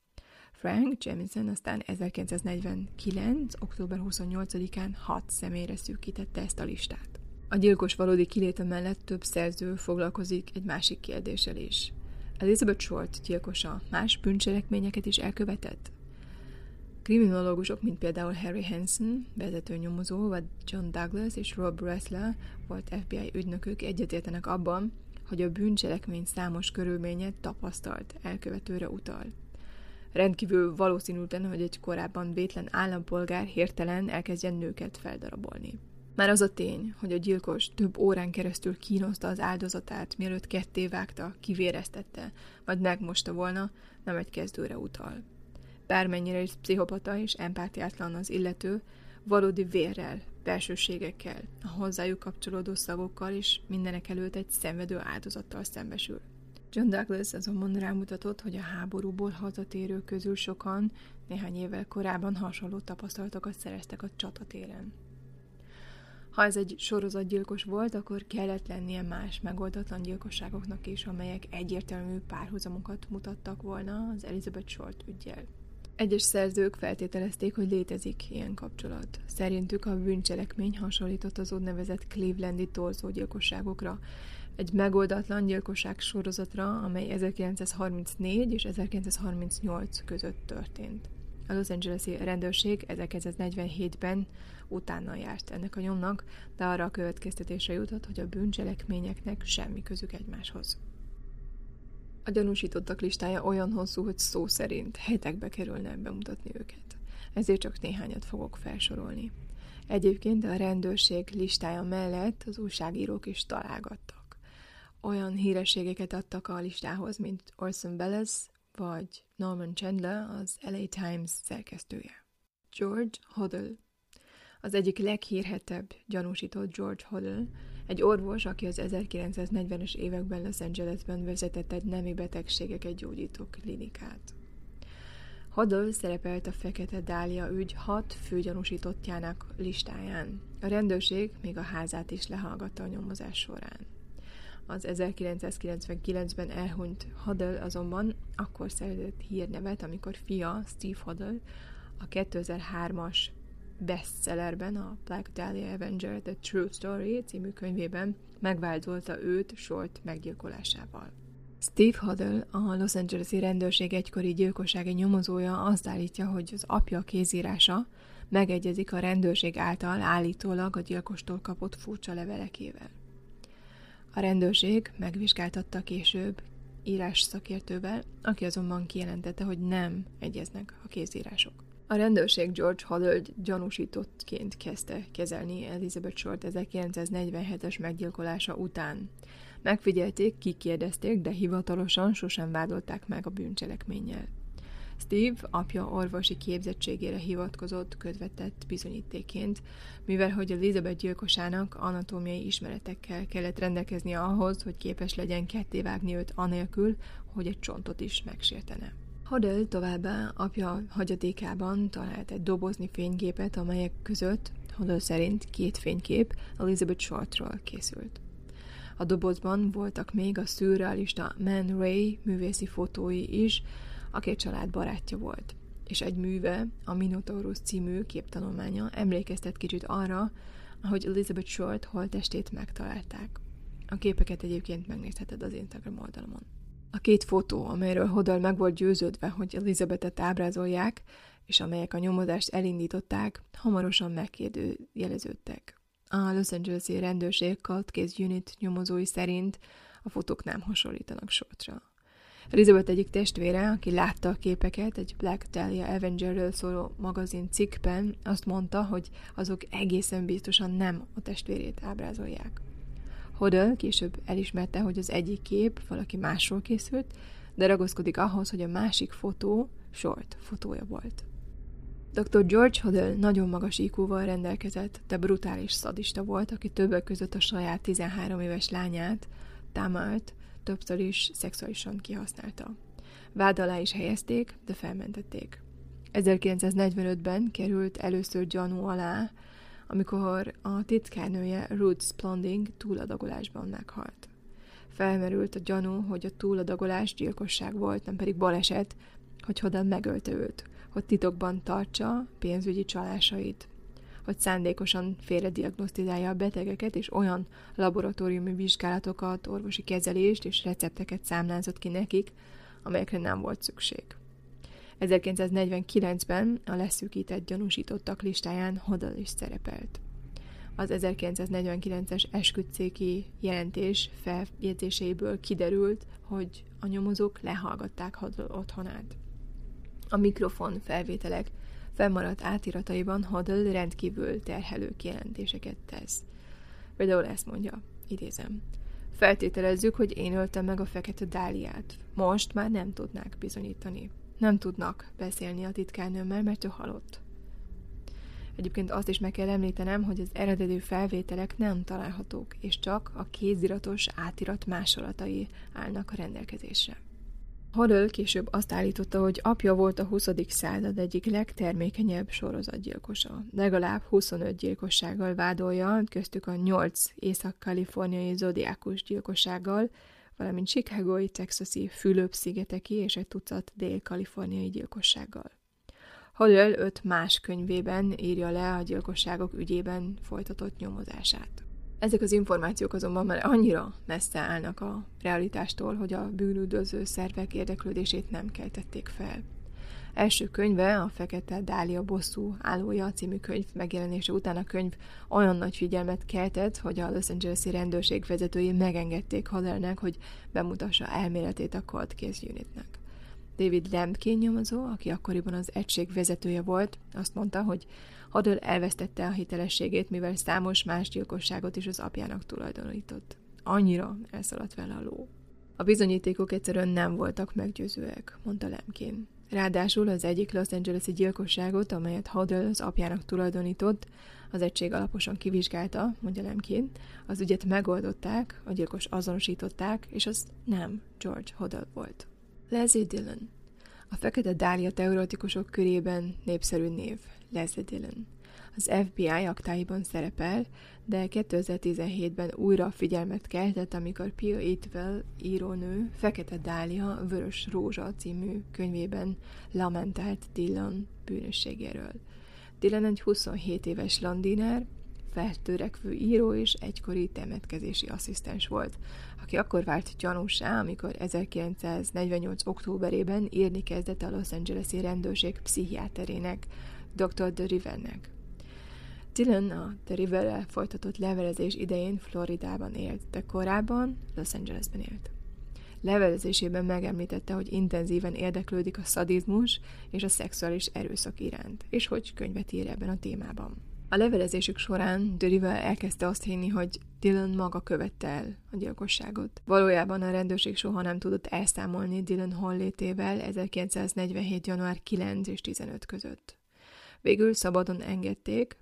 Frank Jameson aztán ezerkilencszáznegyvenkilenc. október huszonnyolcadikán hat személyre szűkítette ezt a listát. A gyilkos valódi kiléte mellett több szerző foglalkozik egy másik kérdéssel is. Elizabeth Short gyilkosa más bűncselekményeket is elkövetett? Kriminológusok, mint például Harry Hansen, vezető nyomozó, vagy John Douglas és Rob Ressler volt ef bé i ügynökök egyetértenek abban, hogy a bűncselekmény számos körülménye tapasztalt elkövetőre utal. Rendkívül valószínűtlen, hogy egy korábban vétlen állampolgár hirtelen elkezdjen nőket feldarabolni. Már az a tény, hogy a gyilkos több órán keresztül kínozta az áldozatát, mielőtt ketté vágta, kivéreztette, vagy megmosta volna, nem egy kezdőre utal. Bármennyire is pszichopata és empátiátlan az illető, valódi vérrel, belsőségekkel, a hozzájuk kapcsolódó szagokkal és mindenek előtt egy szenvedő áldozattal szembesül. John Douglas azonban rámutatott, hogy a háborúból hazatérők közül sokan néhány évvel korábban hasonló tapasztalatokat szereztek a csatatéren. Ha ez egy sorozatgyilkos volt, akkor kellett lennie más megoldatlan gyilkosságoknak is, amelyek egyértelmű párhuzamokat mutattak volna az Elizabeth Short üggyel. Egyes szerzők feltételezték, hogy létezik ilyen kapcsolat. Szerintük a bűncselekmény hasonlított az úgynevezett clevelandi torzógyilkosságokra, egy megoldatlan gyilkosság sorozatra, amely ezerkilencszázharmincnégy és ezerkilencszázharmincnyolc között történt. A Los Angeles-i rendőrség ezerkilencszáznegyvenhétben utána járt ennek a nyomnak, de arra a következtetésre jutott, hogy a bűncselekményeknek semmi közük egymáshoz. A gyanúsítottak listája olyan hosszú, hogy szó szerint hetekbe kerülne bemutatni őket. Ezért csak néhányat fogok felsorolni. Egyébként a rendőrség listája mellett az újságírók is találgattak. Olyan hírességeket adtak a listához, mint Orson Welles vagy Norman Chandler, az el á Times szerkesztője. George Hodel. Az egyik leghírhettebb gyanúsított George Hodel, egy orvos, aki az ezerkilencszáznegyvenes években Los Angelesben vezetett egy nemi betegségeket gyógyító klinikát. Hodel szerepelt a Fekete Dália ügy hat fő gyanúsítottjának listáján. A rendőrség még a házát is lehallgatta a nyomozás során. Az ezerkilencszázkilencvenkilencben elhunyt Hodel azonban akkor szerzett hírnevet, amikor fia, Steve Hodel, a kétezer-hármas bestsellerben, a Black Dahlia Avenger The True Story című könyvében megvádolta őt Short meggyilkolásával. Steve Huddle, a Los Angeles-i rendőrség egykori gyilkossági nyomozója azt állítja, hogy az apja kézírása megegyezik a rendőrség által állítólag a gyilkostól kapott furcsa levelekével. A rendőrség megvizsgáltatta később írás szakértővel, aki azonban kijelentette, hogy nem egyeznek a kézírások. A rendőrség George Huddle-t gyanúsítottként kezdte kezelni Elizabeth Short ezerkilencszáznegyvenhetes meggyilkolása után. Megfigyelték, kikérdezték, de hivatalosan sosem vádolták meg a bűncselekménnyel. Steve apja orvosi képzettségére hivatkozott közvetett bizonyítékként, mivel hogy Elizabeth gyilkosának anatómiai ismeretekkel kellett rendelkeznie ahhoz, hogy képes legyen kettévágni őt anélkül, hogy egy csontot is megsértene. Huddle továbbá apja hagyatékában talált egy dobozni fényképet, amelyek között Huddle szerint két fénykép Elizabeth Shortról készült. A dobozban voltak még a szürrealista Man Ray művészi fotói is, aki a család barátja volt, és egy műve, a Minotaurus című képtanulmánya emlékeztet kicsit arra, ahogy Elizabeth Short holttestét megtalálták. A képeket egyébként megnézheted az Instagram oldalamon. A két fotó, amelyről Huddle meg volt győződve, hogy Elizabethet ábrázolják, és amelyek a nyomozást elindították, hamarosan megkérdőjeleződtek. A Los Angeles-i rendőrség Cold Case Unit nyomozói szerint a fotók nem hasonlítanak Shortra. Elizabeth egyik testvére, aki látta a képeket egy Black Dahlia Avengerről szóló magazin cikkben, azt mondta, hogy azok egészen biztosan nem a testvérét ábrázolják. Huddle később elismerte, hogy az egyik kép valaki másról készült, de ragaszkodik ahhoz, hogy a másik fotó Short fotója volt. doktor George Huddle nagyon magas í kúval rendelkezett, de brutális szadista volt, aki többek között a saját tizenhárom éves lányát, Tamart, többször is szexuálisan kihasználta. Vád alá is helyezték, de felmentették. ezerkilencszáznegyvenötben került először gyanú alá, amikor a titkárnője Ruth Splonding túladagolásban meghalt. Felmerült a gyanú, hogy a túladagolás gyilkosság volt, nem pedig baleset, hogy Huddle megölte őt, hogy titokban tartsa pénzügyi csalásait, hogy szándékosan félrediagnosztizálja a betegeket, és olyan laboratóriumi vizsgálatokat, orvosi kezelést és recepteket számlázott ki nekik, amelyekre nem volt szükség. ezerkilencszáznegyvenkilencben a leszűkített gyanúsítottak listáján Huddle is szerepelt. Az ezerkilencszáznegyvenkilences esküdtszéki jelentés feljegyzéseiből kiderült, hogy a nyomozók lehallgatták Huddle otthonát. A mikrofon felvételek fennmaradt átirataiban Huddle rendkívül terhelő kijelentéseket tesz. Például ezt mondja, idézem: feltételezzük, hogy én öltem meg a fekete dáliát. Most már nem tudnák bizonyítani. Nem tudnak beszélni a titkárnőmmel, mert ő halott. Egyébként azt is meg kell említenem, hogy az eredeti felvételek nem találhatók, és csak a kéziratos átirat másolatai állnak a rendelkezésre. Huddle később azt állította, hogy apja volt a huszadik század egyik legtermékenyebb sorozatgyilkosa. Legalább huszonöt gyilkossággal vádolja, köztük a nyolc észak-kaliforniai zodiákus gyilkossággal, valamint chicagói, texasi, Fülöp-szigeteki és egy tucat dél-kaliforniai gyilkossággal. Huddle öt más könyvében írja le a gyilkosságok ügyében folytatott nyomozását. Ezek az információk azonban már annyira messze állnak a realitástól, hogy a bűnüldöző szervek érdeklődését nem keltették fel. Első könyve, a Fekete Dália bosszú állója című könyv megjelenése után a könyv olyan nagy figyelmet keltett, hogy a Los Angeles-i rendőrség vezetői megengedték Huddle-nek, hogy bemutassa elméletét a Cold Case Unitnek. David Lemkin nyomozó, aki akkoriban az egység vezetője volt, azt mondta, hogy Huddle elvesztette a hitelességét, mivel számos más gyilkosságot is az apjának tulajdonított. Annyira elszaladt vele a ló. A bizonyítékok egyszerűen nem voltak meggyőzőek, mondta Lemkin. Ráadásul az egyik Los Angeles-i gyilkosságot, amelyet Huddle az apjának tulajdonított, az egység alaposan kivizsgálta, mondja Lemkin, az ügyet megoldották, a gyilkos azonosították, és az nem George Huddle volt. Leslie Dillon. A Fekete Dália teoretikusok körében népszerű név Leslie Dillon. Az ef bé i aktáiban szerepel, de kétezer-tizenhétben újra figyelmet keltett, amikor Pia Eatwell írónő Fekete Dália Vörös Rózsa című könyvében lamentált Dillon bűnösségéről. Dylan egy huszonhét éves landinár, feltörekvő író és egykori temetkezési asszisztens volt, aki akkor vált gyanúsá, amikor ezerkilencszáznegyvennyolc. októberében írni kezdett a Los Angeles-i rendőrség pszichiáterének, doktor De Rivernek. Dylan a De Riverrel folytatott levelezés idején Floridában élt, de korábban Los Angelesben élt. Levelezésében megemlítette, hogy intenzíven érdeklődik a szadizmus és a szexuális erőszak iránt, és hogy könyvet ír ebben a témában. A levelezésük során De River elkezdte azt hinni, hogy Dylan maga követte el a gyilkosságot. Valójában a rendőrség soha nem tudott elszámolni Dylan hollétével ezerkilencszáznegyvenhét. január kilenc és tizenöt között. Végül szabadon engedték,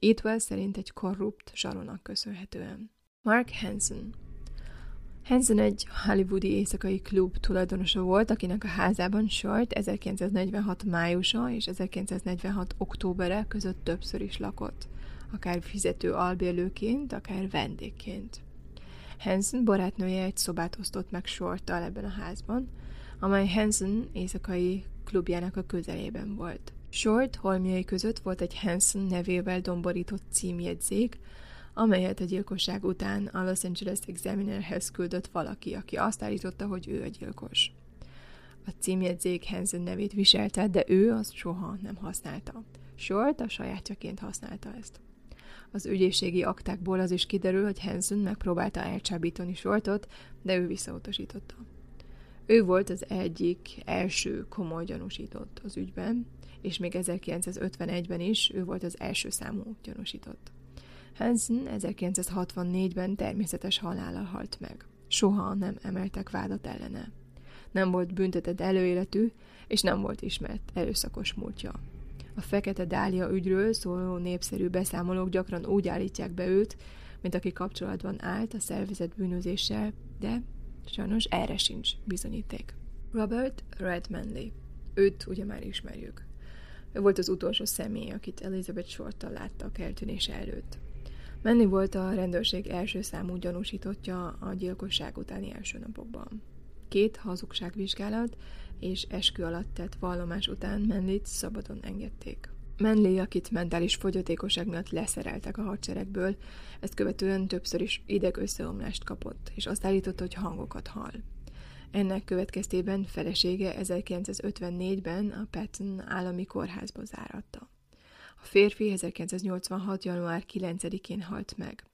Eatwell szerint egy korrupt zsaronak köszönhetően. Mark Hansen Hansen egy hollywoodi éjszakai klub tulajdonosa volt, akinek a házában Short ezerkilencszáznegyvenhat. májusa és ezerkilencszáznegyvenhat. októbere között többször is lakott, akár fizető albérlőként, akár vendégként. Hansen barátnője egy szobát osztott meg Shorttal ebben a házban, amely Hansen éjszakai klubjának a közelében volt. Short holmjai között volt egy Hansen nevével domborított címjegyzék, amelyet a gyilkosság után a Los Angeles Examinerhez küldött valaki, aki azt állította, hogy ő a gyilkos. A címjegyzék Hansen nevét viselte, de ő azt soha nem használta. Short a sajátjaként használta ezt. Az ügyészségi aktákból az is kiderül, hogy Hansen megpróbálta elcsábítani Shortot, de ő visszautasította. Ő volt az egyik első komoly gyanúsított az ügyben, és még ezerkilencszáz ötvenegyben is ő volt az első számú gyanúsított. Hansen ezerkilencszáz hatvannégyben természetes halállal halt meg. Soha nem emeltek vádat ellene. Nem volt büntetett előéletű, és nem volt ismert erőszakos múltja. A Fekete Dália ügyről szóló népszerű beszámolók gyakran úgy állítják be őt, mint aki kapcsolatban állt a szervezett bűnözéssel, de sajnos erre sincs bizonyíték. Robert Redmanley. Őt ugye már ismerjük. Ő volt az utolsó személy, akit Elizabeth Shorttal láttak eltűnése előtt. Manley volt a rendőrség első számú gyanúsítottja a gyilkosság utáni első napokban. Két hazugságvizsgálat és eskü alatt tett vallomás után Manleyt szabadon engedték. Manley, akit mentális fogyatékosság miatt leszereltek a hadseregből, ezt követően többször is idegösszeomlást kapott, és azt állította, hogy hangokat hall. Ennek következtében felesége ezerkilencszáz ötvennégyben a Patton állami kórházba záratta. A férfi ezerkilencszáz nyolcvanhat. január kilencedikén halt meg.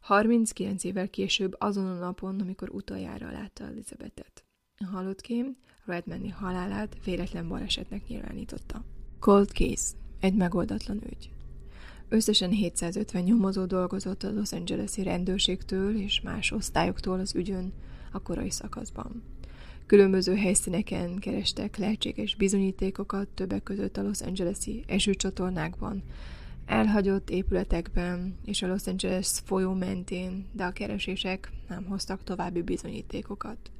harminckilenc évvel később azon a napon, amikor utoljára látta Elizabethet. A halottkém Redmanley halálát véletlen balesetnek nyilvánította. Cold case, egy megoldatlan ügy. Összesen hétszázötven nyomozó dolgozott a Los Angeles-i rendőrségtől és más osztályoktól az ügyön a korai szakaszban. Különböző helyszíneken kerestek lehetséges bizonyítékokat, többek között a Los Angeles-i esőcsatornákban, elhagyott épületekben és a Los Angeles folyó mentén, de a keresések nem hoztak további bizonyítékokat.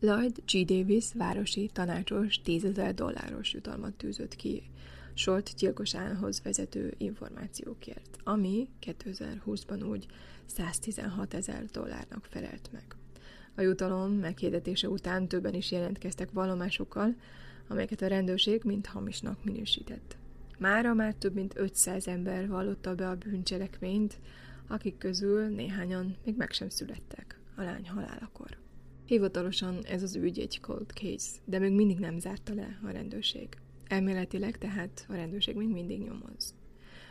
Lloyd G. Davis városi tanácsos tízezer dolláros jutalmat tűzött ki Short gyilkosához vezető információkért, ami kétezerhúszban úgy száztizenhatezer dollárnak felelt meg. A jutalom meghirdetése után többen is jelentkeztek vallomásokkal, amelyeket a rendőrség mind hamisnak minősített. Mára már több mint ötszáz ember vallotta be a bűncselekményt, akik közül néhányan még meg sem születtek a lány halálakor. Hivatalosan ez az ügy egy cold case, de még mindig nem zárta le a rendőrség. Elméletileg tehát a rendőrség még mindig nyomoz.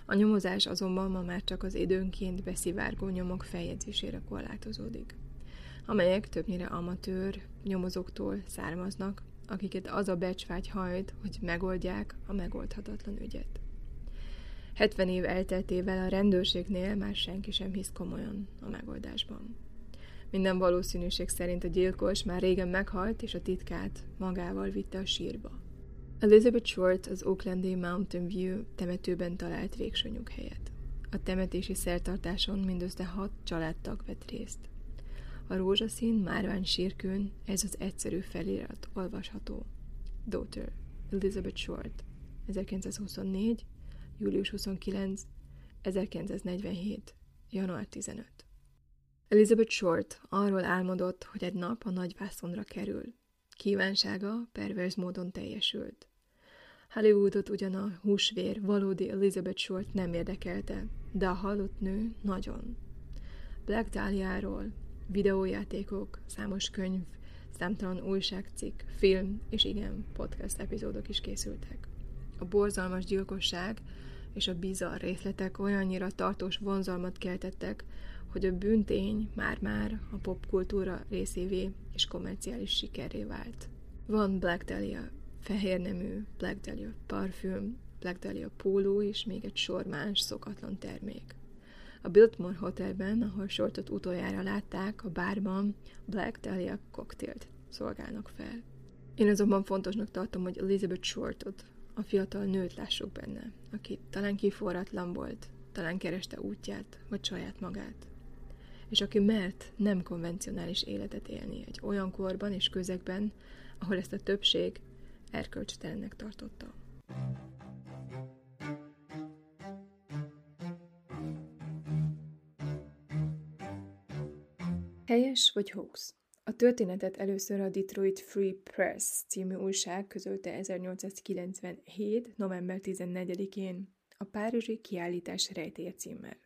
A nyomozás azonban ma már csak az időnként beszivárgó nyomok feljegyzésére korlátozódik, amelyek többnyire amatőr nyomozóktól származnak, akiket az a becsvágy hajt, hogy megoldják a megoldhatatlan ügyet. hetven év elteltével a rendőrségnél már senki sem hisz komolyan a megoldásban. Minden valószínűség szerint a gyilkos már régen meghalt, és a titkát magával vitte a sírba. Elizabeth Short az Oaklandi Mountain View temetőben talált végső nyughelyet. A temetési szertartáson mindössze hat családtag vett részt. A rózsaszín márvány sírkőn ez az egyszerű felirat olvasható. Daughter, Elizabeth Short, ezerkilencszáz huszonnégy, július huszonkilenc, ezerkilencszáz negyvenhét, január tizenöt. Elizabeth Short arról álmodott, hogy egy nap a nagyvászonra kerül. Kívánsága perverz módon teljesült. Hollywoodot ugyan a húsvér valódi Elizabeth Short nem érdekelte, de a halott nő nagyon. Black Dahliáról videójátékok, számos könyv, számtalan újságcikk, film és igen, podcast epizódok is készültek. A borzalmas gyilkosság és a bizarr részletek olyannyira tartós vonzalmat keltettek, hogy a bűntény már-már a popkultúra részévé és komerciális sikerré vált. Van Black Dahlia fehérnemű, Black Dahlia parfüm, Black Dahlia póló és még egy sor más szokatlan termék. A Biltmore Hotelben, ahol Shortot utoljára látták, a bárban Black Dahlia koktélt szolgálnak fel. Én azonban fontosnak tartom, hogy Elizabeth Shortot, a fiatal nőt lássuk benne, aki talán kiforratlan volt, talán kereste útját, vagy saját magát. És aki mert nem konvencionális életet élni egy olyan korban és közegben, ahol ezt a többség erkölcstelennek tartotta. Helyes vagy hoax? A történetet először a Detroit Free Press című újság közölte ezernyolcszázkilencvenhét. november tizennegyedikén a Párizsi kiállítás rejtélye címmel.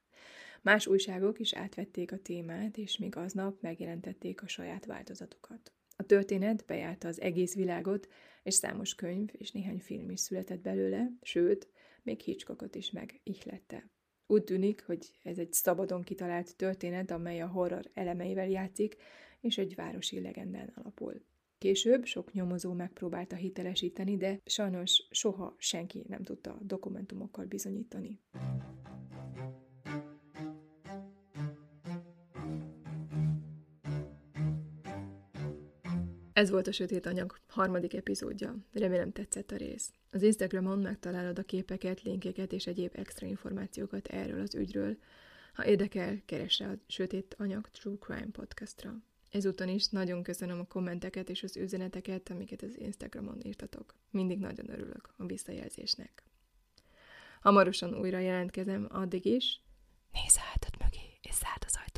Más újságok is átvették a témát, és még aznap megjelentették a saját változatukat. A történet bejárta az egész világot, és számos könyv és néhány film is született belőle, sőt, még Hitchcockot is megihlette. Úgy tűnik, hogy ez egy szabadon kitalált történet, amely a horror elemeivel játszik, és egy városi legendán alapul. Később sok nyomozó megpróbálta hitelesíteni, de sajnos soha senki nem tudta dokumentumokkal bizonyítani. Ez volt a Sötét Anyag harmadik epizódja. Remélem tetszett a rész. Az Instagramon megtalálod a képeket, linkeket és egyéb extra információkat erről az ügyről. Ha érdekel, keresse a Sötét Anyag True Crime podcastra. Ezúton is nagyon köszönöm a kommenteket és az üzeneteket, amiket az Instagramon írtatok. Mindig nagyon örülök a visszajelzésnek. Hamarosan újra jelentkezem, addig is. Nézz a hátad mögé, és zárd az ajtót.